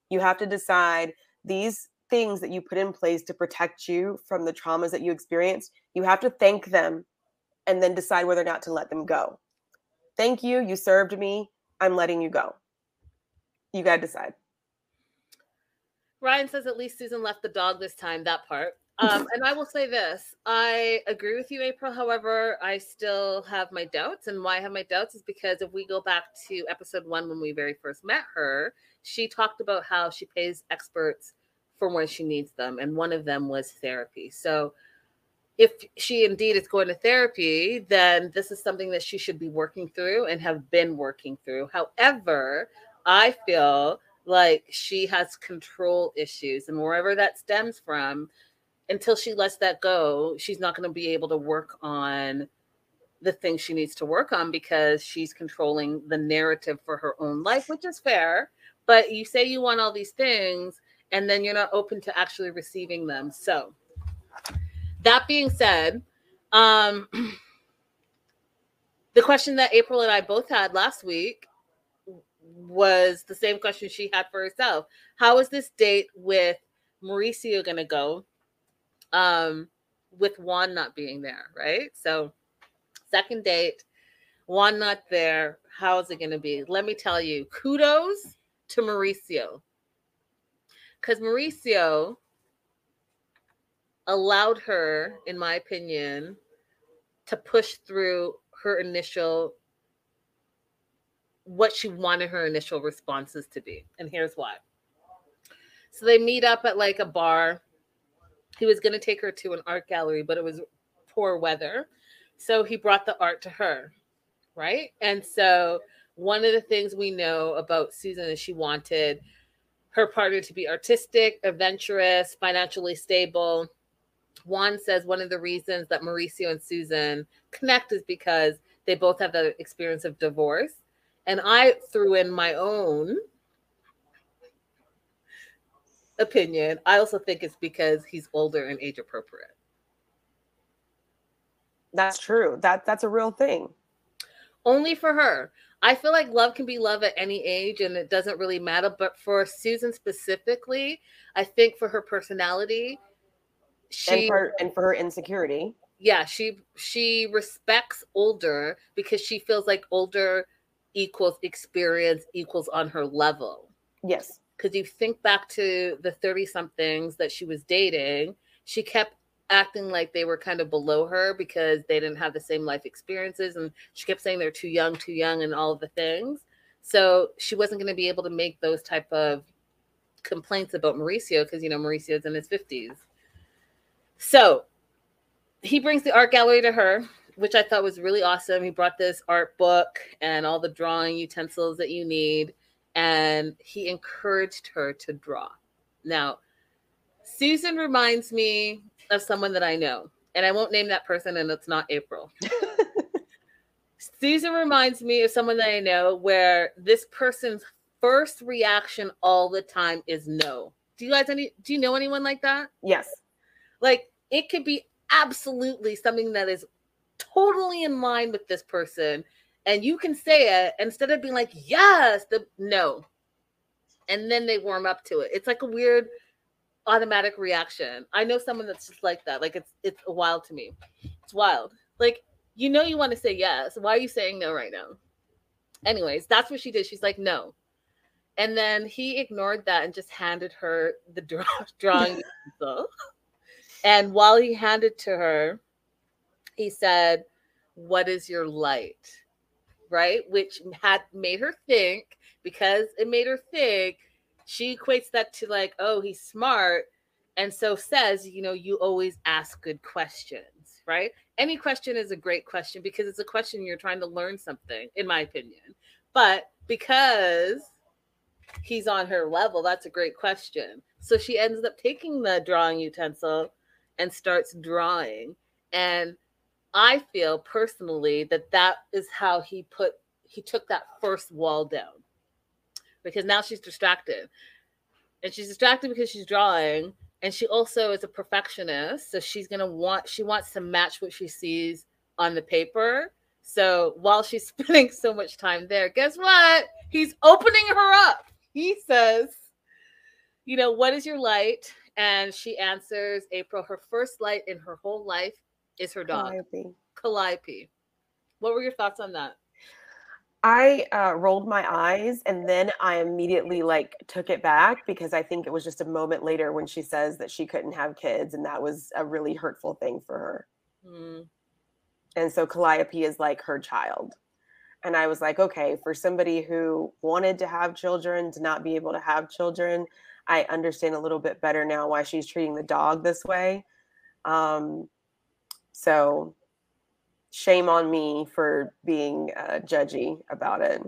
You have to decide these things that you put in place to protect you from the traumas that you experienced. You have to thank them and then decide whether or not to let them go. Thank you. You served me. I'm letting you go. You got to decide. Ryan says, at least Susan left the dog this time, that part. Um, and I will say this, I agree with you, April. However, I still have my doubts. And why I have my doubts is because if we go back to episode one, when we very first met her, she talked about how she pays experts for when she needs them. And one of them was therapy. So if she indeed is going to therapy, then this is something that she should be working through and have been working through. However, I feel like she has control issues, and wherever that stems from, until she lets that go, she's not going to be able to work on the things she needs to work on because she's controlling the narrative for her own life, which is fair. But you say you want all these things, and then you're not open to actually receiving them. So that being said, um, the question that April and I both had last week was the same question she had for herself. How is this date with Mauricio going to go? Um, with Juan not being there, right? So second date, Juan not there. How is it going to be? Let me tell you, kudos to Mauricio. Because Mauricio allowed her, in my opinion, to push through her initial, what she wanted her initial responses to be. And here's why. So they meet up at like a bar. He was going to take her to an art gallery, but it was poor weather. So he brought the art to her, right? And so one of the things we know about Susan is she wanted her partner to be artistic, adventurous, financially stable. Juan says one of the reasons that Mauricio and Susan connect is because they both have the experience of divorce. And I threw in my own opinion. I also think it's because he's older and age appropriate. That's true. That that's a real thing. Only for her. I feel like love can be love at any age and it doesn't really matter. But for Susan specifically, I think for her personality, she and for, and for her insecurity. Yeah, she she respects older because she feels like older equals experience equals on her level. Yes. Because you think back to the thirty-somethings that she was dating, she kept acting like they were kind of below her because they didn't have the same life experiences. And she kept saying they're too young, too young, and all of the things. So she wasn't going to be able to make those type of complaints about Mauricio because, you know, Mauricio's in his fifties. So he brings the art gallery to her, which I thought was really awesome. He brought this art book and all the drawing utensils that you need. And he encouraged her to draw. Now, Susan reminds me of someone that I know. And I won't name that person, and it's not April. Susan reminds me of someone that I know where this person's first reaction all the time is no. Do you guys any, do you know anyone like that? Yes. Like, it could be absolutely something that is totally in line with this person. And you can say it instead of being like, yes, the no. And then they warm up to it. It's like a weird automatic reaction. I know someone that's just like that. Like it's it's wild to me. It's wild. Like, you know, you want to say yes. Why are you saying no right now? Anyways, that's what she did. She's like, no. And then he ignored that and just handed her the draw drawing. And while he handed to her, he said, what is your light? Right? Which had made her think, because it made her think, she equates that to like, oh, he's smart. And so says, you know, you always ask good questions, right? Any question is a great question because it's a question you're trying to learn something, in my opinion. But because he's on her level, that's a great question. So she ends up taking the drawing utensil and starts drawing. And I feel personally that that is how he put, he took that first wall down, because now she's distracted, and she's distracted because she's drawing. And she also is a perfectionist. So she's going to want, she wants to match what she sees on the paper. So while she's spending so much time there, guess what? He's opening her up. He says, you know, what is your light? And she answers, April, her first light in her whole life is her dog, Calliope. Calliope. What were your thoughts on that? I uh, rolled my eyes, and then I immediately like took it back, because I think it was just a moment later when she says that she couldn't have kids, and that was a really hurtful thing for her. Mm. And so Calliope is like her child. And I was like, okay, for somebody who wanted to have children, to not be able to have children, I understand a little bit better now why she's treating the dog this way. Um, so shame on me for being uh, judgy about it.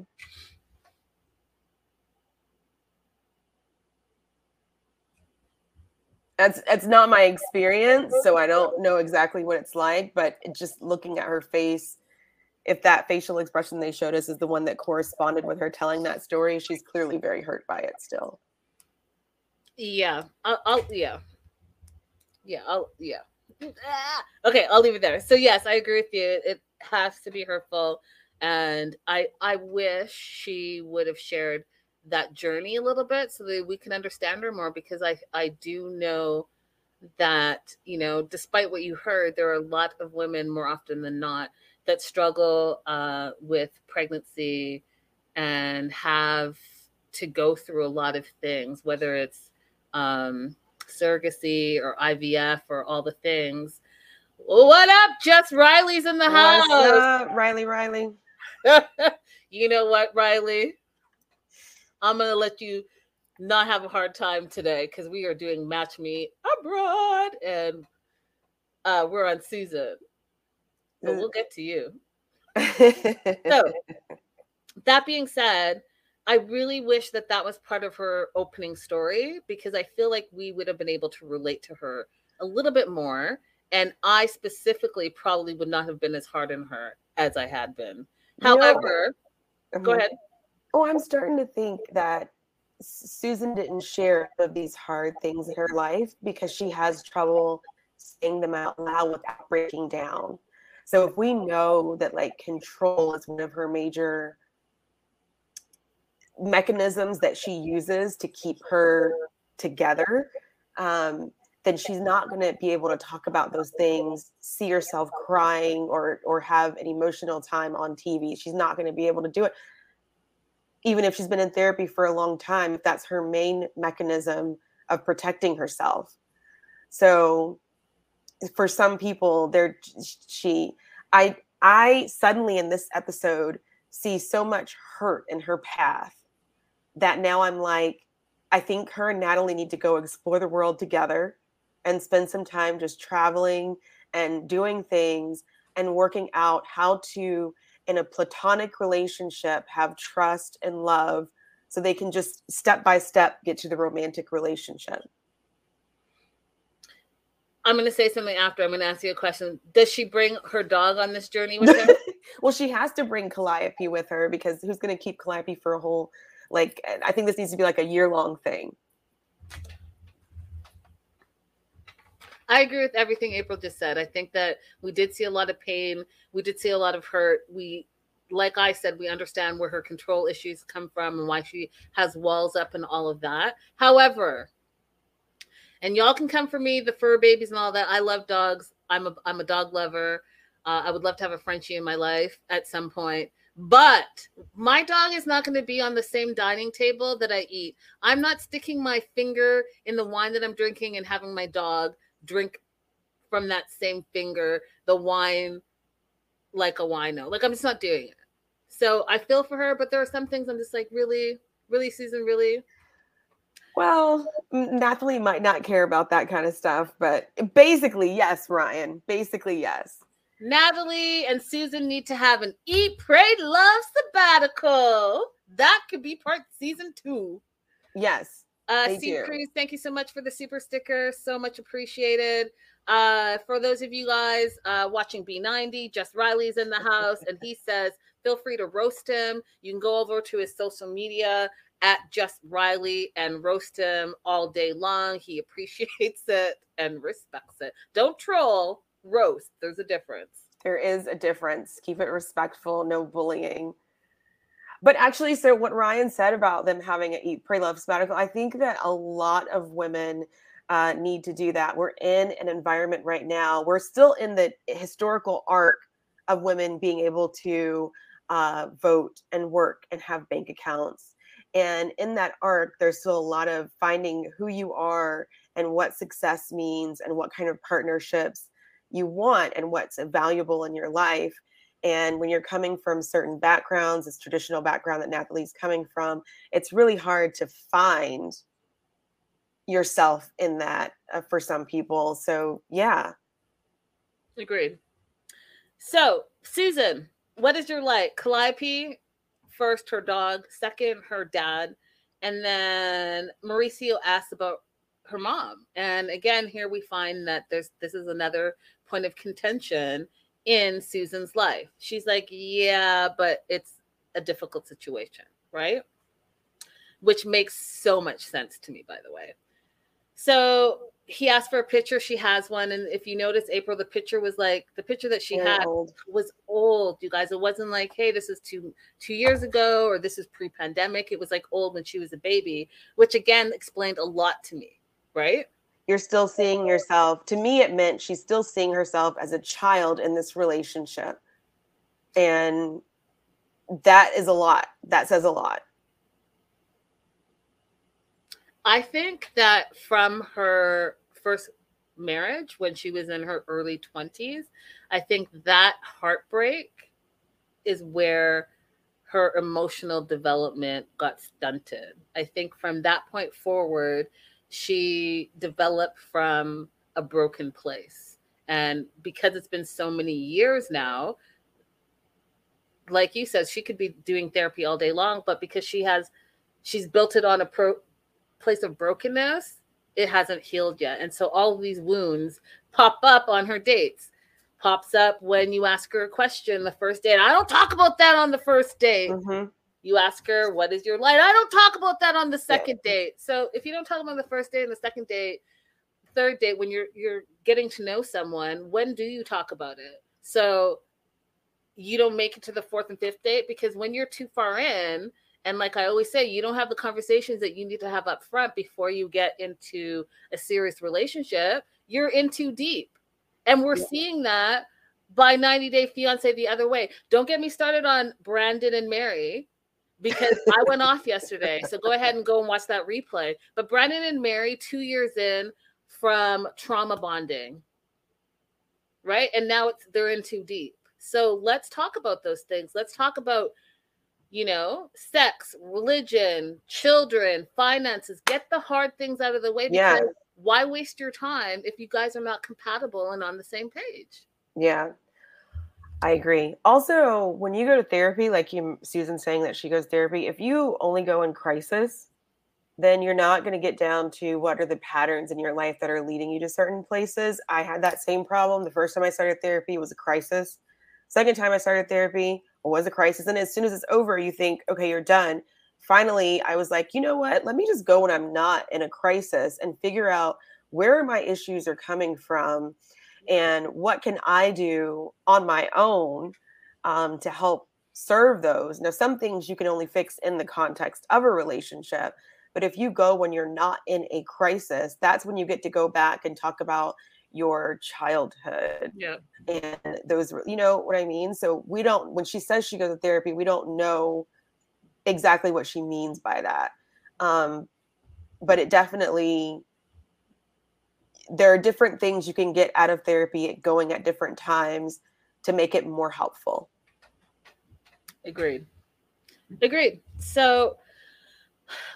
That's, that's not my experience, so I don't know exactly what it's like, but just looking at her face, if that facial expression they showed us is the one that corresponded with her telling that story, she's clearly very hurt by it still. Yeah. I'll, I'll yeah. Yeah. I'll, yeah. Okay. I'll leave it there. So yes, I agree with you. It has to be hurtful. And I, I wish she would have shared that journey a little bit so that we can understand her more, because I, I do know that, you know, despite what you heard, there are a lot of women more often than not that struggle uh, with pregnancy and have to go through a lot of things, whether it's um, surrogacy or I V F or all the things. What up, Jess? Riley's in the house. What's up, Riley, Riley? You know what, Riley? I'm going to let you not have a hard time today, because we are doing Match Me Abroad, and uh, we're on Susan. But we'll get to you. So, that being said, I really wish that that was part of her opening story, because I feel like we would have been able to relate to her a little bit more. And I specifically probably would not have been as hard on her as I had been. However, no. Go ahead. Oh, I'm starting to think that Susan didn't share of these hard things in her life because she has trouble saying them out loud without breaking down. So if we know that like control is one of her major mechanisms that she uses to keep her together, um, then she's not going to be able to talk about those things, see herself crying or or have an emotional time on T V. She's not going to be able to do it. Even if she's been in therapy for a long time, if that's her main mechanism of protecting herself. So for some people, there she, I, I suddenly in this episode see so much hurt in her path that now I'm like, I think her and Nathalie need to go explore the world together and spend some time just traveling and doing things and working out how to, in a platonic relationship, have trust and love so they can just step by step get to the romantic relationship. I'm going to say something after. I'm going to ask you a question. Does she bring her dog on this journey with her? Well, she has to bring Calliope with her, because who's going to keep Calliope for a whole, like, I think this needs to be like a year-long thing. I agree with everything April just said. I think that we did see a lot of pain. We did see a lot of hurt. We, like I said, we understand where her control issues come from and why she has walls up and all of that. However, and y'all can come for me, the fur babies and all that. I love dogs. I'm a I'm a dog lover. Uh, I would love to have a Frenchie in my life at some point. But my dog is not going to be on the same dining table that I eat. I'm not sticking my finger in the wine that I'm drinking and having my dog drink from that same finger the wine like a wino. Like, I'm just not doing it. So I feel for her, but there are some things I'm just like, really, really, Susan, really? Well, Nathalie might not care about that kind of stuff, but basically, yes, Ryan. Basically, yes. Nathalie and Susan need to have an Eat, Pray, Love sabbatical. That could be part season two. Yes. Uh, Sea Cruise, thank you so much for the super sticker. So much appreciated. Uh, for those of you guys uh, watching B ninety, Jess Riley's in the house, and he says, feel free to roast him. You can go over to his social media at Jess Riley and roast him all day long. He appreciates it and respects it. Don't troll. Roast. There's a difference. There is a difference. Keep it respectful. No bullying. But actually, so what Ryan said about them having an Eat, Pray, Love sabbatical, I think that a lot of women uh, need to do that. We're in an environment right now. We're still in the historical arc of women being able to uh, vote and work and have bank accounts. And in that arc, there's still a lot of finding who you are and what success means and what kind of partnerships you want and what's valuable in your life. And when you're coming from certain backgrounds, this traditional background that Nathalie's coming from, it's really hard to find yourself in that uh, for some people. So yeah. Agreed. So Susan, what is your like? Calliope, first her dog, second her dad. And then Mauricio asked about her mom. And again, here we find that there's this is another point of contention in Susan's life. She's like, yeah, but it's a difficult situation, right? Which makes so much sense to me, by the way. So he asked for a picture. She has one. And if you notice, April, the picture was like, the picture that she had was old, you guys. It wasn't like, hey, this is two, two years ago, or this is pre-pandemic. It was like old when she was a baby, which again explained a lot to me. Right? You're still seeing yourself. To me, it meant she's still seeing herself as a child in this relationship. And that is a lot. That says a lot. I think that from her first marriage, when she was in her early twenties, I think that heartbreak is where her emotional development got stunted. I think from that point forward, she developed from a broken place. And because it's been so many years now, like you said, she could be doing therapy all day long, but because she has, she's built it on a pro- place of brokenness, it hasn't healed yet. And so all of these wounds pop up on her dates, pops up when you ask her a question the first date. I don't talk about that on the first date. Mm-hmm. You ask her, what is your life? I don't talk about that on the second yeah. date. So if you don't talk about the first date and the second date, third date, when you're you're getting to know someone, when do you talk about it? So you don't make it to the fourth and fifth date, because when you're too far in, and like I always say, you don't have the conversations that you need to have up front before you get into a serious relationship, you're in too deep. And we're yeah. seeing that by ninety day fiancé the other way. Don't get me started on Brandon and Mary, because I went off yesterday. So go ahead and go and watch that replay. But Brandon and Mary, two years in from trauma bonding, right? And now it's they're in too deep. So let's talk about those things. Let's talk about, you know, sex, religion, children, finances. Get the hard things out of the way. Because yeah. why waste your time if you guys are not compatible and on the same page? Yeah. I agree. Also, when you go to therapy, like you, Susan's saying that she goes therapy, if you only go in crisis, then you're not going to get down to what are the patterns in your life that are leading you to certain places. I had that same problem. The first time I started therapy was a crisis. Second time I started therapy was a crisis. And as soon as it's over, you think, okay, you're done. Finally, I was like, you know what? Let me just go when I'm not in a crisis and figure out where my issues are coming from. And what can I do on my own um, to help serve those? Now, some things you can only fix in the context of a relationship. But if you go when you're not in a crisis, that's when you get to go back and talk about your childhood. Yeah. And those, you know what I mean? So we don't, when she says she goes to therapy, we don't know exactly what she means by that. Um, but it definitely, there are different things you can get out of therapy going at different times to make it more helpful. Agreed. Agreed. So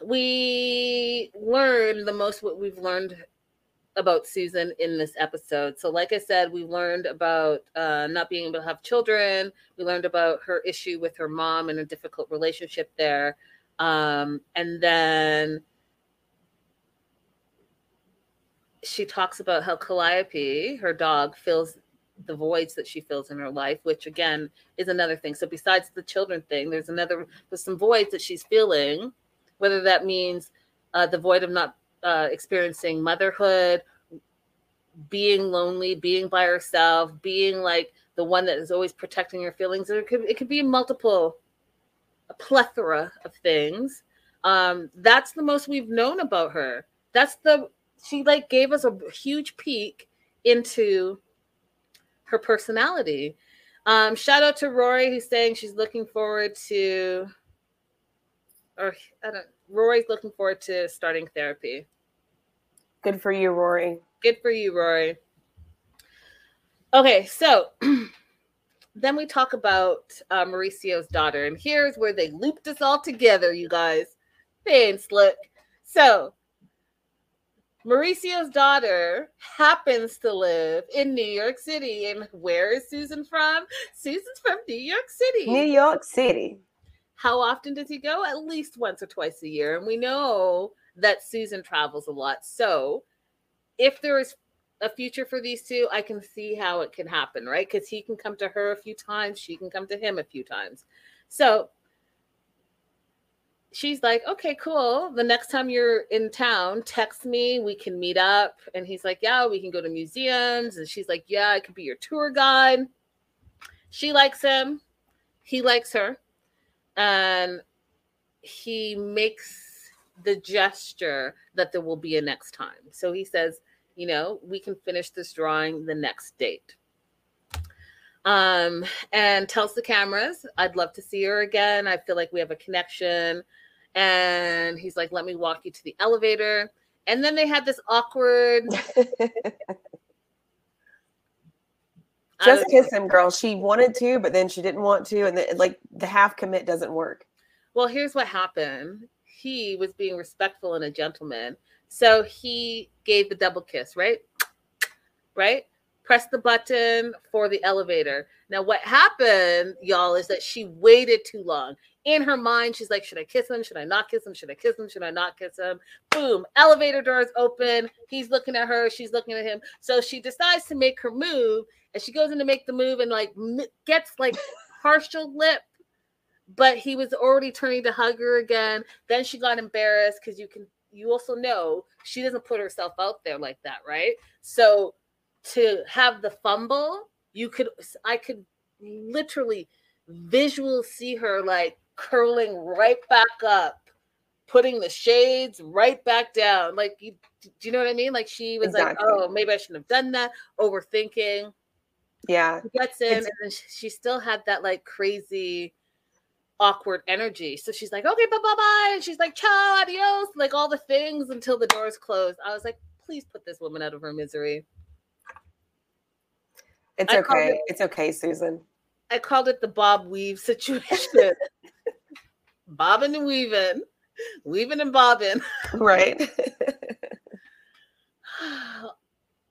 we learned the most what we've learned about Susan in this episode. So like I said, we learned about uh, not being able to have children. We learned about her issue with her mom and a difficult relationship there. Um, and then she talks about how Calliope, her dog, fills the voids that she fills in her life, which again is another thing. So besides the children thing, there's another, there's some voids that she's feeling, whether that means uh, the void of not uh, experiencing motherhood, being lonely, being by herself, being like the one that is always protecting your feelings. It could, it could be multiple, a plethora of things. Um, that's the most we've known about her. That's the, she like gave us a huge peek into her personality. Um, shout out to Rory, who's saying she's looking forward to, or I don't, Rory's looking forward to starting therapy. Good for you, Rory. Good for you, Rory. Okay, so then we talk about uh, Mauricio's daughter, and here's where they looped us all together, you guys. They ain't slick. So Mauricio's daughter happens to live in New York City. And where is Susan from? Susan's from New York City. New York City. How often does he go? At least once or twice a year. And we know that Susan travels a lot. So if there is a future for these two, I can see how it can happen, right? Because he can come to her a few times. She can come to him a few times. So she's like, okay, cool. The next time you're in town, text me. We can meet up. And he's like, yeah, we can go to museums. And she's like, yeah, I could be your tour guide. She likes him. He likes her. And he makes the gesture that there will be a next time. So he says, you know, we can finish this drawing the next date. Um, and tells the cameras, I'd love to see her again. I feel like we have a connection. And he's like, let me walk you to the elevator. And then they had this awkward. Just kiss him, girl. She wanted to, but then she didn't want to. And the, like the half commit doesn't work. Well, here's what happened. He was being respectful and a gentleman. So he gave the double kiss, right? Right? Press the button for the elevator. Now, what happened, y'all, is that she waited too long. In her mind, she's like, should I kiss him? Should I not kiss him? Should I kiss him? Should I not kiss him? Boom. Elevator doors open. He's looking at her. She's looking at him. So she decides to make her move, and she goes in to make the move and, like, gets, like, partial lip, but he was already turning to hug her again. Then she got embarrassed because you can, you also know she doesn't put herself out there like that, right? So to have the fumble, you could, I could literally visually see her, like, curling right back up, putting the shades right back down. Like, you, do you know what I mean? Like, she was exactly. like, oh, maybe I shouldn't have done that. Overthinking. Yeah. She gets in, it's- and then she still had that, like, crazy, awkward energy. So she's like, okay, bye-bye-bye. And she's like, ciao, adios. Like, all the things until the doors closed. I was like, please put this woman out of her misery. It's I okay. It, it's okay, Susan. I called it the Bob Weave situation. Bobbing and weaving. Weaving and bobbing. Right.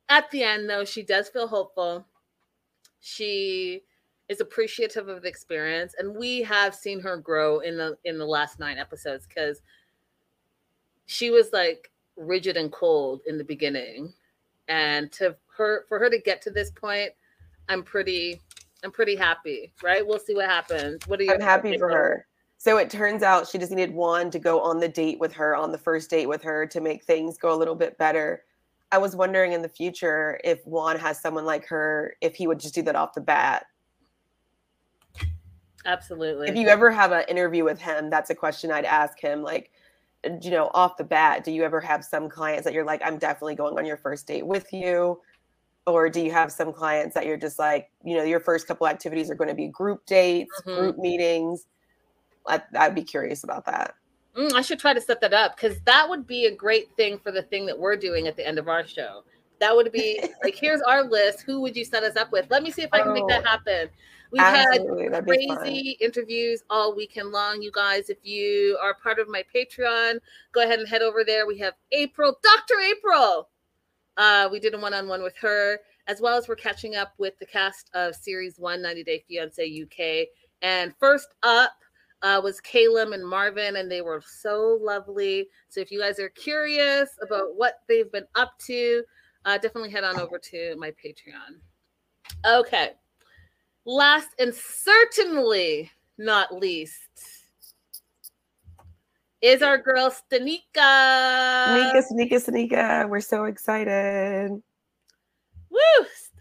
At the end, though, she does feel hopeful. She is appreciative of the experience. And we have seen her grow in the in the last nine episodes, because she was, like, rigid and cold in the beginning. And to her for her to get to this point, I'm pretty, I'm pretty happy, right? We'll see what happens. What are you? I'm happy for her. So it turns out she just needed Juan to go on the date with her, on the first date with her, to make things go a little bit better. I was wondering in the future if Juan has someone like her, if he would just do that off the bat. Absolutely. If you ever have an interview with him, that's a question I'd ask him. Like, you know, off the bat, do you ever have some clients that you're like, I'm definitely going on your first date with you? Or do you have some clients that you're just like, you know, your first couple activities are going to be group dates, mm-hmm. group meetings? I, I'd be curious about that. Mm, I should try to set that up, because that would be a great thing for the thing that we're doing at the end of our show. That would be like, here's our list. Who would you set us up with? Let me see if I can oh, make that happen. We've absolutely. had crazy interviews all weekend long. You guys, if you are part of my Patreon, go ahead and head over there. We have April, Doctor April. Uh, we did a one-on-one with her, as well as we're catching up with the cast of Series one, ninety Day Fiancé U K. And first up uh, was Caleb and Marvin, and they were so lovely. So if you guys are curious about what they've been up to, uh, definitely head on over to my Patreon. Okay. Last and certainly not least is our girl Stanika. Stanika, Stanika, Stanika. We're so excited. Woo!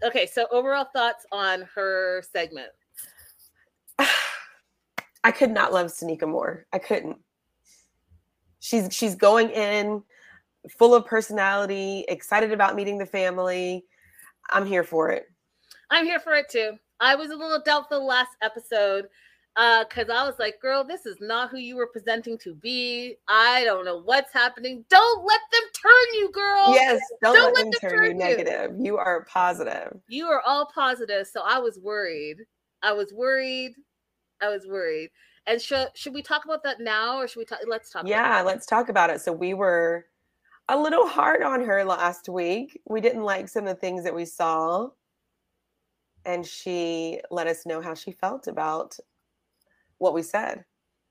Okay, so overall thoughts on her segment. I could not love Stanika more. I couldn't. She's she's going in full of personality, excited about meeting the family. I'm here for it. I'm here for it too. I was a little doubtful last episode. Uh, because I was like, girl, this is not who you were presenting to be. I don't know what's happening. Don't let them turn you, girl. Yes, don't, don't let, let them, them turn, turn you negative. You are positive. You are all positive. So I was worried. I was worried. I was worried. And sh- should we talk about that now, or should we talk? Let's talk. Yeah, about let's talk about it. So we were a little hard on her last week. We didn't like some of the things that we saw. And she let us know how she felt about what we said.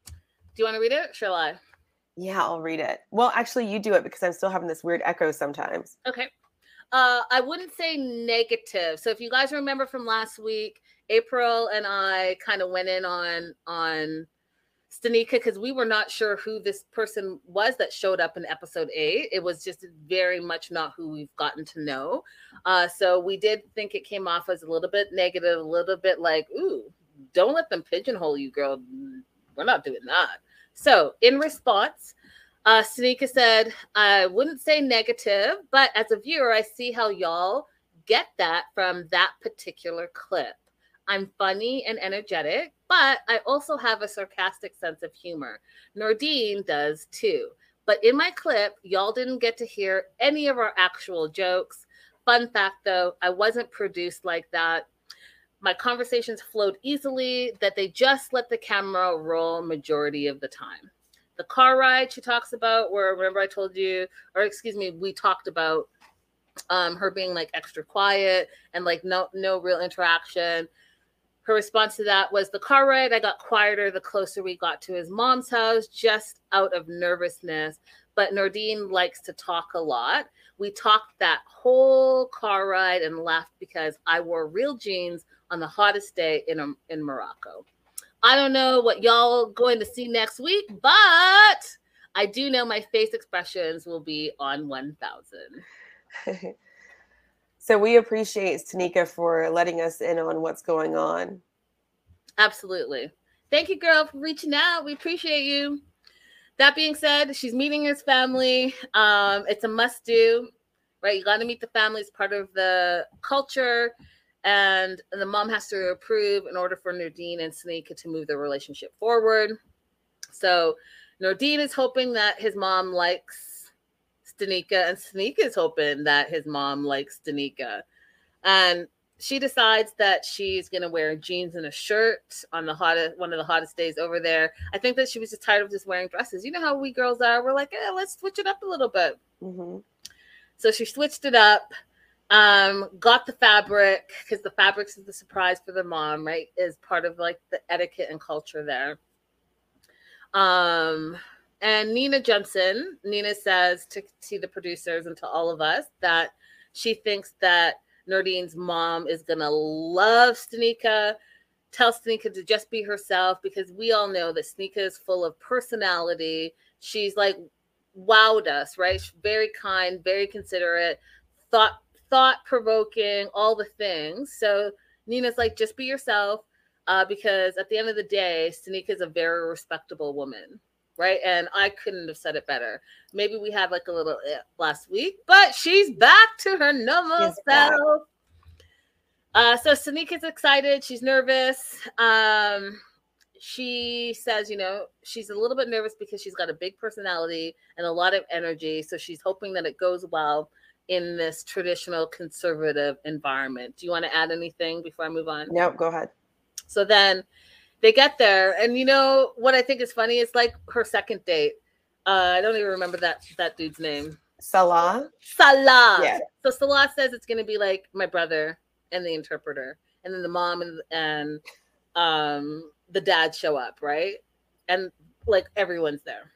Do you want to read it? Shall I? Yeah, I'll read it. Well, actually, you do it, because I'm still having this weird echo sometimes. Okay. Uh, I wouldn't say negative. So if you guys remember from last week, April and I kind of went in on, on Stanika, because we were not sure who this person was that showed up in episode eight. It was just very much not who we've gotten to know. Uh, so we did think it came off as a little bit negative, a little bit like, ooh, don't let them pigeonhole you, girl. We're not doing that. So in response, uh, Stanika said, I wouldn't say negative, but as a viewer, I see how y'all get that from that particular clip. I'm funny and energetic, but I also have a sarcastic sense of humor. Nordine does too. But in my clip, y'all didn't get to hear any of our actual jokes. Fun fact though, I wasn't produced like that. My conversations flowed easily, that they just let the camera roll majority of the time. The car ride she talks about, where remember I told you, or excuse me, we talked about um, her being like extra quiet and like no no real interaction. Her response to that was, the car ride, I got quieter the closer we got to his mom's house, just out of nervousness. But Nordine likes to talk a lot. We talked that whole car ride and laughed because I wore real jeans on the hottest day in, in Morocco. I don't know what y'all going to see next week, but I do know my face expressions will be on one thousand. So we appreciate Stanika for letting us in on what's going on. Absolutely. Thank you, girl, for reaching out. We appreciate you. That being said, she's meeting his family. Um, it's a must-do, right? You got to meet the family. It's part of the culture, and the mom has to approve in order for Nordine and Stanika to move their relationship forward. So Nordine is hoping that his mom likes Stanika, and Stanika is hoping that his mom likes Stanika. And she decides that she's going to wear jeans and a shirt on the hottest, one of the hottest days over there. I think that she was just tired of just wearing dresses. You know how we girls are. We're like, eh, let's switch it up a little bit. Mm-hmm. So she switched it up, um, got the fabric, because the fabrics is the surprise for the mom, right? Is part of like the etiquette and culture there. Um, and Nina jumps in. Nina says to, to the producers and to all of us that she thinks that Nordine's mom is going to love Stanika, tell Stanika to just be herself, because we all know that Stanika is full of personality. She's like wowed us, right? She's very kind, very considerate, thought, thought-provoking, all the things. So Nina's like, just be yourself, uh, because at the end of the day, Stanika is a very respectable woman, right? And I couldn't have said it better. Maybe we had like a little eh last week, but she's back to her normal she's self. Back. Uh, so Stanika's excited. She's nervous. Um, she says, you know, she's a little bit nervous because she's got a big personality and a lot of energy. So she's hoping that it goes well in this traditional conservative environment. Do you want to add anything before I move on? No, go ahead. So then they get there. And, you know, what I think is funny is like her second date. Uh, I don't even remember that that dude's name. Salah. Salah. Yeah. So Salah says it's going to be like my brother and the interpreter. And then the mom and, and um, the dad show up, right? And like everyone's there.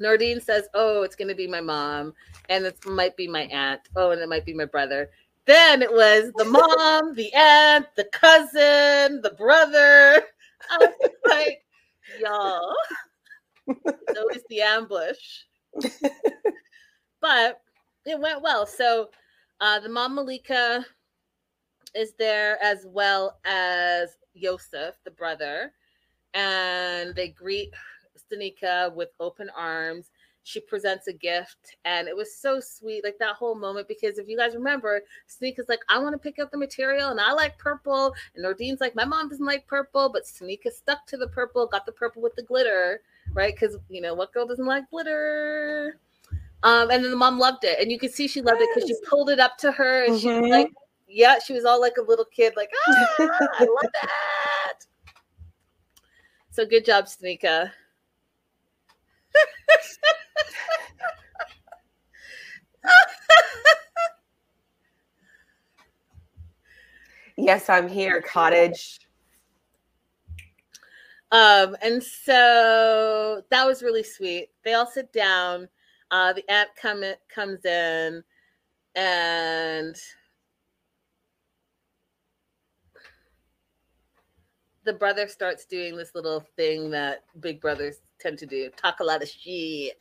Nordine says, oh, it's going to be my mom. And it might be my aunt. Oh, and it might be my brother. Then it was the mom, the aunt, the cousin, the brother. I was like, y'all. Notice the ambush. But it went well. So uh, the mom, Malika, is there as well as Yosef, the brother. And they greet Stanika with open arms. She presents a gift. And it was so sweet, like that whole moment. Because if you guys remember, Stanika's like, I want to pick up the material. And I like purple. And Nordine's like, my mom doesn't like purple. But Stanika stuck to the purple, got the purple with the glitter. Right? Because, you know, what girl doesn't like glitter? Um, and then the mom loved it. And you could see she loved yes. it because she pulled it up to her. And mm-hmm. she was like, yeah, she was all like a little kid, like, ah, I love that. So good job, Stanika. Yes, I'm here, cottage. Um, and so that was really sweet. They all sit down. Uh, the aunt come in, comes in, and the brother starts doing this little thing that big brothers tend to do, talk a lot of shit.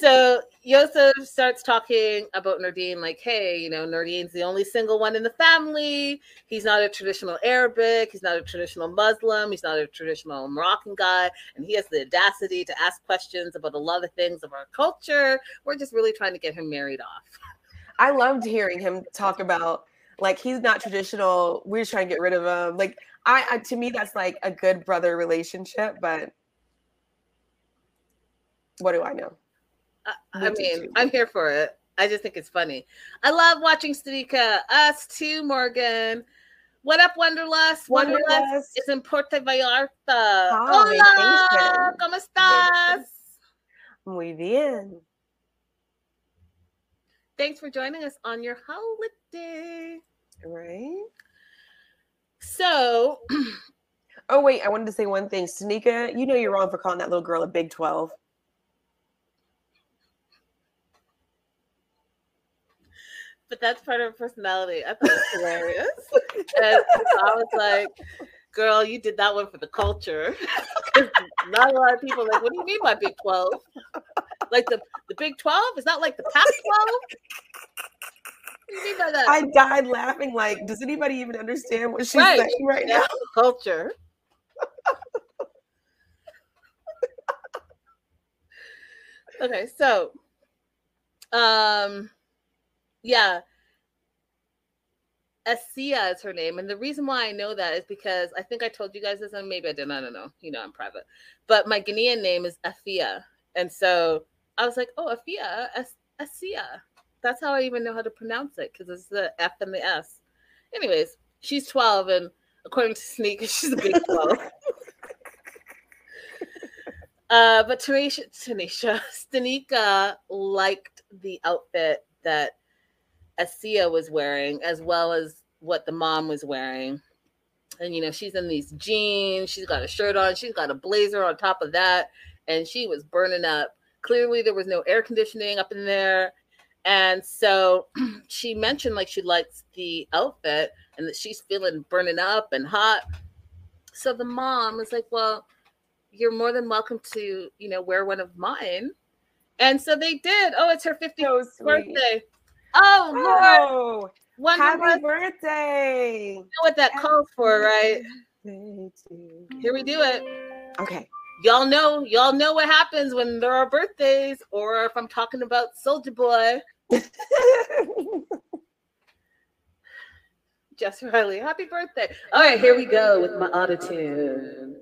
So Yosef starts talking about Nordine, like, hey, you know, Nordine's the only single one in the family. He's not a traditional Arabic. He's not a traditional Muslim. He's not a traditional Moroccan guy. And he has the audacity to ask questions about a lot of things of our culture. We're just really trying to get him married off. I loved hearing him talk about, like, he's not traditional. We're trying to get rid of him. Like, I, I to me, that's like a good brother relationship. But what do I know? I, I mean, I'm here for it. I just think it's funny. I love watching Stanika. Us too, Morgan. What up, Wanderlust? Wanderlust, Wanderlust is in Puerto Vallarta. Oh, hola, ¿cómo estás? Muy bien. Thanks for joining us on your holiday. Right. So. Oh, wait. I wanted to say one thing. Stanika, you know you're wrong for calling that little girl a Big twelve. But that's part of her personality. I thought it was hilarious. And so I was like, girl, you did that one for the culture. Not a lot of people are like, what do you mean by Big twelve? Like the, the Big twelve? Is that like the Pac twelve? What do you mean by that? I died laughing. Like, does anybody even understand what she's right. saying right yeah. now? Culture. Okay, so. Um. Yeah, Asia is her name. And the reason why I know that is because I think I told you guys this, and maybe I didn't, I don't know. You know, I'm private. But my Ghanaian name is Afia. And so I was like, oh, Afia, Asia. That's how I even know how to pronounce it, because it's the F and the S. Anyways, she's twelve, and according to Sneak, she's a big twelve. uh, but Tanisha, Tanisha, Stanika liked the outfit that Asia was wearing, as well as what the mom was wearing. And, you know, she's in these jeans, she's got a shirt on, she's got a blazer on top of that, and she was burning up. Clearly, there was no air conditioning up in there. And so she mentioned, like, she likes the outfit and that she's feeling burning up and hot. So the mom was like, well, you're more than welcome to, you know, wear one of mine. And so they did. Oh, it's her fiftieth so birthday. Oh, Lord. Oh, happy birthday. You know what that happy calls for, right? Here we do it. Okay. Y'all know, y'all know what happens when there are birthdays, or if I'm talking about Soulja Boy. Jess Riley, happy birthday. All right, here we go with my autotune.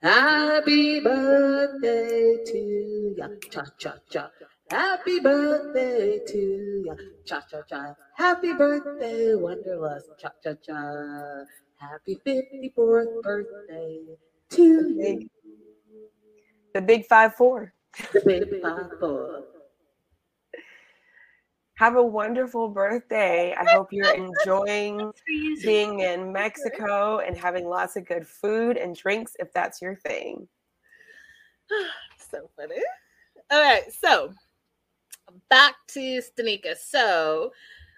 Happy birthday to ya, cha-cha-cha. Happy birthday to ya, cha-cha-cha. Happy birthday, Wonderlust, cha-cha-cha. Happy fifty-fourth birthday to you. The big five four. The big five four. Have a wonderful birthday. I hope you're enjoying being in Mexico and having lots of good food and drinks if that's your thing. So funny. All right, so back to Stanika. So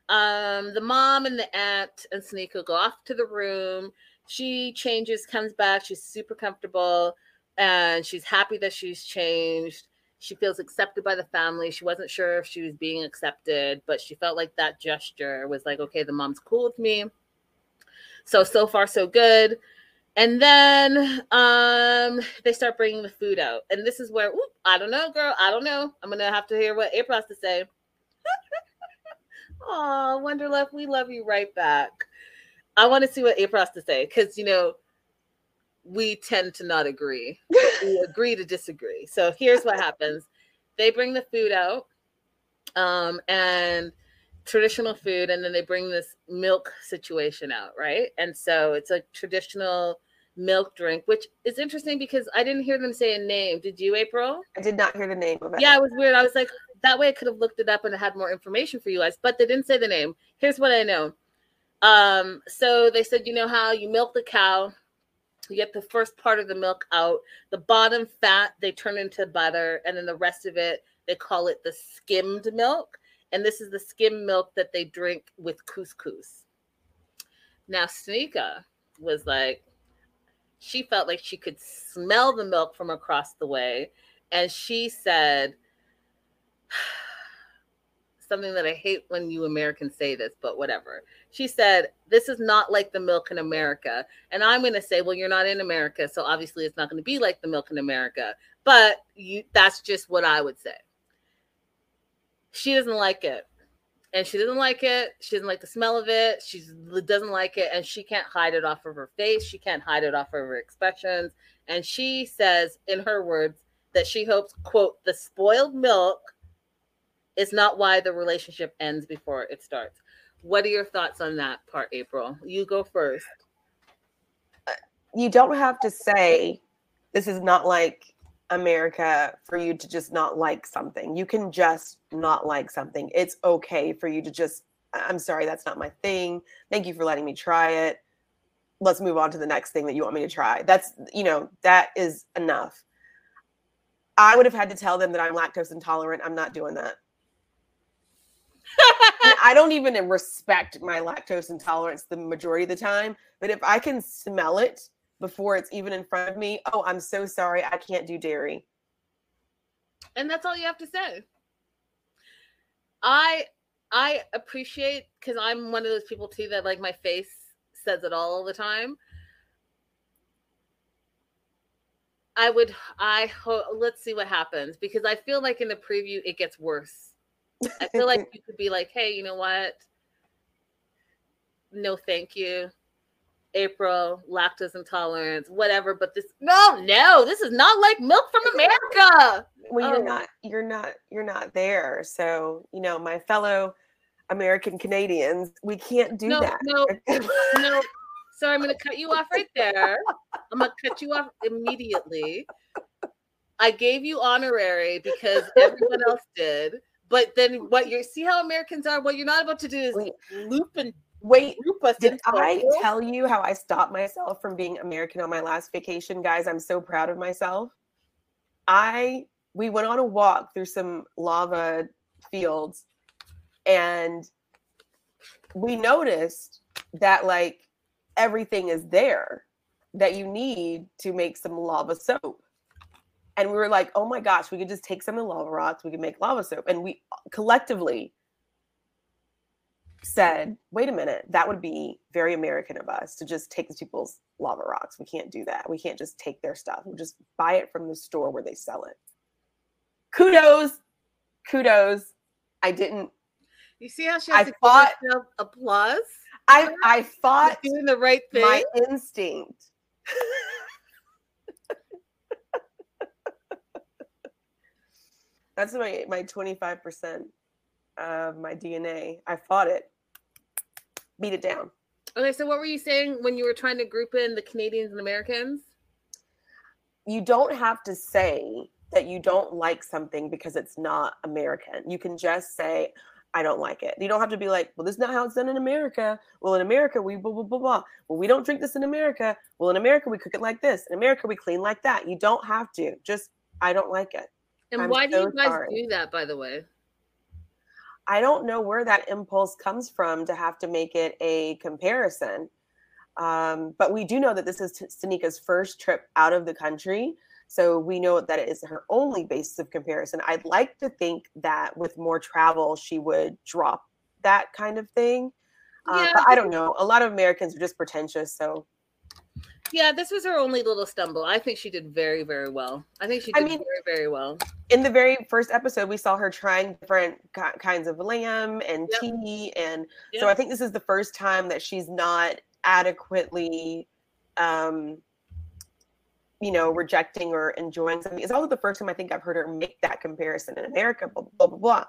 um, the mom and the aunt and Stanika go off to the room. She changes, comes back. She's super comfortable, and she's happy that she's changed. She feels accepted by the family. She wasn't sure if she was being accepted, but she felt like that gesture was like, okay, the mom's cool with me. So, so far, so good. And then um, they start bringing the food out. And this is where, oop, I don't know, girl. I don't know. I'm going to have to hear what April has to say. Aw, Wonderlove, we love you right back. I want to see what April has to say because, you know, we tend to not agree. We agree to disagree. So here's what happens. They bring the food out um, and traditional food, and then they bring this milk situation out, right? And so it's a traditional milk drink, which is interesting because I didn't hear them say a name. Did you, April? I did not hear the name of it. Yeah, it was weird. I was like, that way I could have looked it up and had more information for you guys, but they didn't say the name. Here's what I know. Um, so they said, you know how you milk the cow. You get the first part of the milk out, the bottom fat, they turn into butter, and then the rest of it, they call it the skimmed milk. And this is the skim milk that they drink with couscous. Now, Stanika was like, she felt like she could smell the milk from across the way. And she said something that I hate when you Americans say this, but whatever. She said, this is not like the milk in America. And I'm going to say, well, you're not in America, so obviously it's not going to be like the milk in America. But you, that's just what I would say. She doesn't like it. And she doesn't like it. She doesn't like the smell of it. She doesn't like it. And she can't hide it off of her face. She can't hide it off of her expressions. And she says, in her words, that she hopes, quote, the spoiled milk is not why the relationship ends before it starts. What are your thoughts on that part, April? You go first. You don't have to say this is not like America for you to just not like something. You can just not like something. It's okay for you to just, I'm sorry, that's not my thing. Thank you for letting me try it. Let's move on to the next thing that you want me to try. That's, you know, that is enough. I would have had to tell them that I'm lactose intolerant. I'm not doing that. I don't even respect my lactose intolerance the majority of the time, but if I can smell it before it's even in front of me, oh, I'm so sorry, I can't do dairy. And that's all you have to say. I I appreciate, because I'm one of those people too that like my face says it all the time. I would, I hope, let's see what happens, because I feel like in the preview it gets worse. I feel like you could be like, hey, you know what? No, thank you. April, lactose intolerance, whatever. But this, no, no, this is not like milk from America. Well, oh. you're not, you're not, you're not there. So, you know, my fellow American Canadians, we can't do no, that. No, no. Sorry, I'm going to cut you off right there. I'm going to cut you off immediately. I gave you honorary because everyone else did. But then what you see how Americans are, what you're not about to do is wait, loop and wait. Loop us did I it. tell you how I stopped myself from being American on my last vacation? Guys, I'm so proud of myself. I, we went on a walk through some lava fields and we noticed that like everything is there that you need to make some lava soap. And we were like, oh my gosh, we could just take some of the lava rocks, we could make lava soap. And we collectively said, wait a minute, that would be very American of us to just take these people's lava rocks. We can't do that. We can't just take their stuff. We'll just buy it from the store where they sell it. Kudos. Kudos. I didn't. You see how she has I to fought, give herself applause? I I fought doing the right thing. My instinct. That's my my twenty-five percent of my D N A. I fought it. Beat it down. Okay, so what were you saying when you were trying to group in the Canadians and Americans? You don't have to say that you don't like something because it's not American. You can just say, I don't like it. You don't have to be like, well, this is not how it's done in America. Well, in America, we blah, blah, blah, blah. Well, we don't drink this in America. Well, in America, we cook it like this. In America, we clean like that. You don't have to. Just, I don't like it. And I'm why do so you guys sorry. do that, by the way? I don't know where that impulse comes from to have to make it a comparison. Um, but we do know that this is Stanika's first trip out of the country. So we know that it is her only basis of comparison. I'd like to think that with more travel, she would drop that kind of thing. Uh, yeah. But I don't know. A lot of Americans are just pretentious. So yeah, this was her only little stumble. I think she did very, very well. I think she did I mean, very, very well. In the very first episode, we saw her trying different kinds of lamb and yep. tea. And yep. so I think this is the first time that she's not adequately, um, you know, rejecting or enjoying something. It's also the first time I think I've heard her make that comparison in America, blah, blah, blah, blah.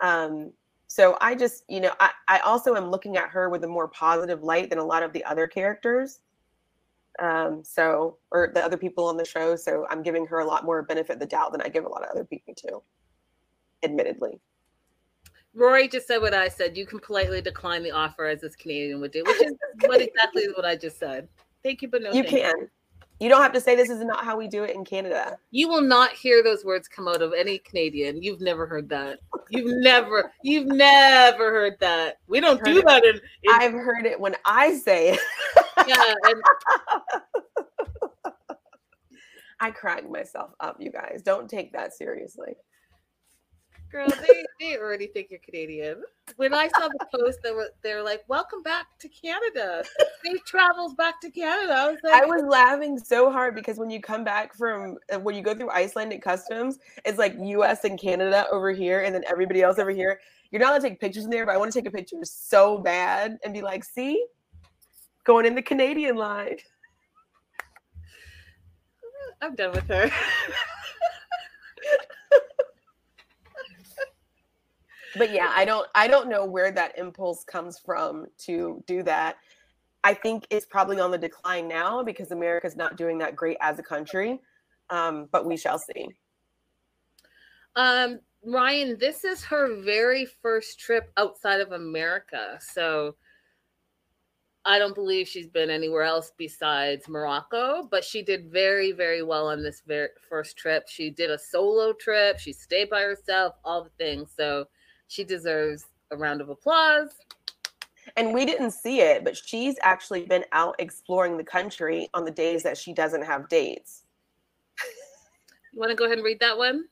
Um, so I just, you know, I, I also am looking at her with a more positive light than a lot of the other characters. Um, so, or the other people on the show. So I'm giving her a lot more benefit of the doubt than I give a lot of other people too, admittedly. Rory just said what I said. You can politely decline the offer as this Canadian would do, which is what exactly is what I just said. Thank you, but no You thank can. You. You don't have to say this is not how we do it in Canada. You will not hear those words come out of any Canadian. You've never heard that. You've never, you've never heard that. We don't do it. that. In, in- I've heard it when I say it. Yeah, and- I cracked myself up, you guys. Don't take that seriously. Girl, they, they already think you're Canadian. When I saw the post, they were they're like, "Welcome back to Canada." They traveled back to Canada. I was like, I was laughing so hard because when you come back from when you go through Iceland at customs, it's like U S and Canada over here, and then everybody else over here. You're not allowed to take pictures in there, but I want to take a picture so bad and be like, "See, going in the Canadian line." I'm done with her. But yeah, I don't I don't know where that impulse comes from to do that. I think it's probably on the decline now because America's not doing that great as a country. Um, but we shall see. Um, Ryan, this is her very first trip outside of America. So I don't believe she's been anywhere else besides Morocco, but she did very, very well on this very first trip. She did a solo trip. She stayed by herself, all the things. So she deserves a round of applause. And we didn't see it, but she's actually been out exploring the country on the days that she doesn't have dates. You want to go ahead and read that one?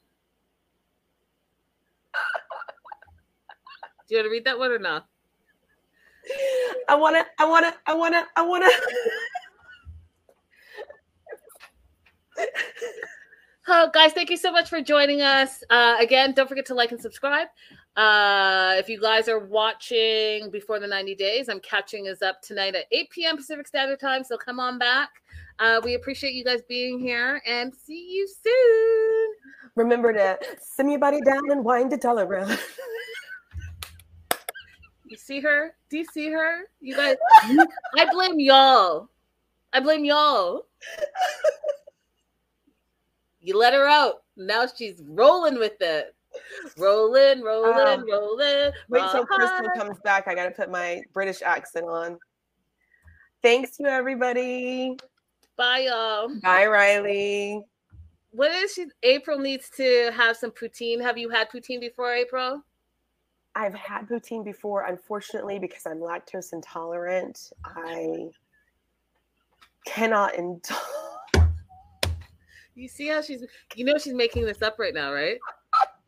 Do you want to read that one or not? I want to, I want to, I want to, I want to. Oh, guys, thank you so much for joining us. Uh, again, don't forget to like and subscribe. Uh, if you guys are watching before the ninety days, I'm catching us up tonight at eight p.m. Pacific Standard Time, so come on back. Uh, we appreciate you guys being here, and see you soon. Remember to send your body down and wind it all around. You see her? Do you see her? You guys, I blame y'all. I blame y'all. You let her out. Now she's rolling with it. Rolling, rolling, um, rolling. Wait till Crystal comes back. I got to put my British accent on. Thanks to everybody. Bye, y'all. Bye, Riley. What is she? April needs to have some poutine. Have you had poutine before, April? I've had poutine before, unfortunately, because I'm lactose intolerant. I cannot indulge. You see how she's, you know, she's making this up right now, right?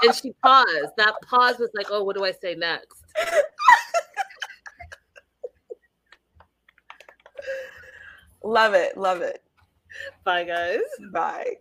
And she paused. That pause was like, oh, what do I say next? Love it. Love it. Bye, guys. Bye.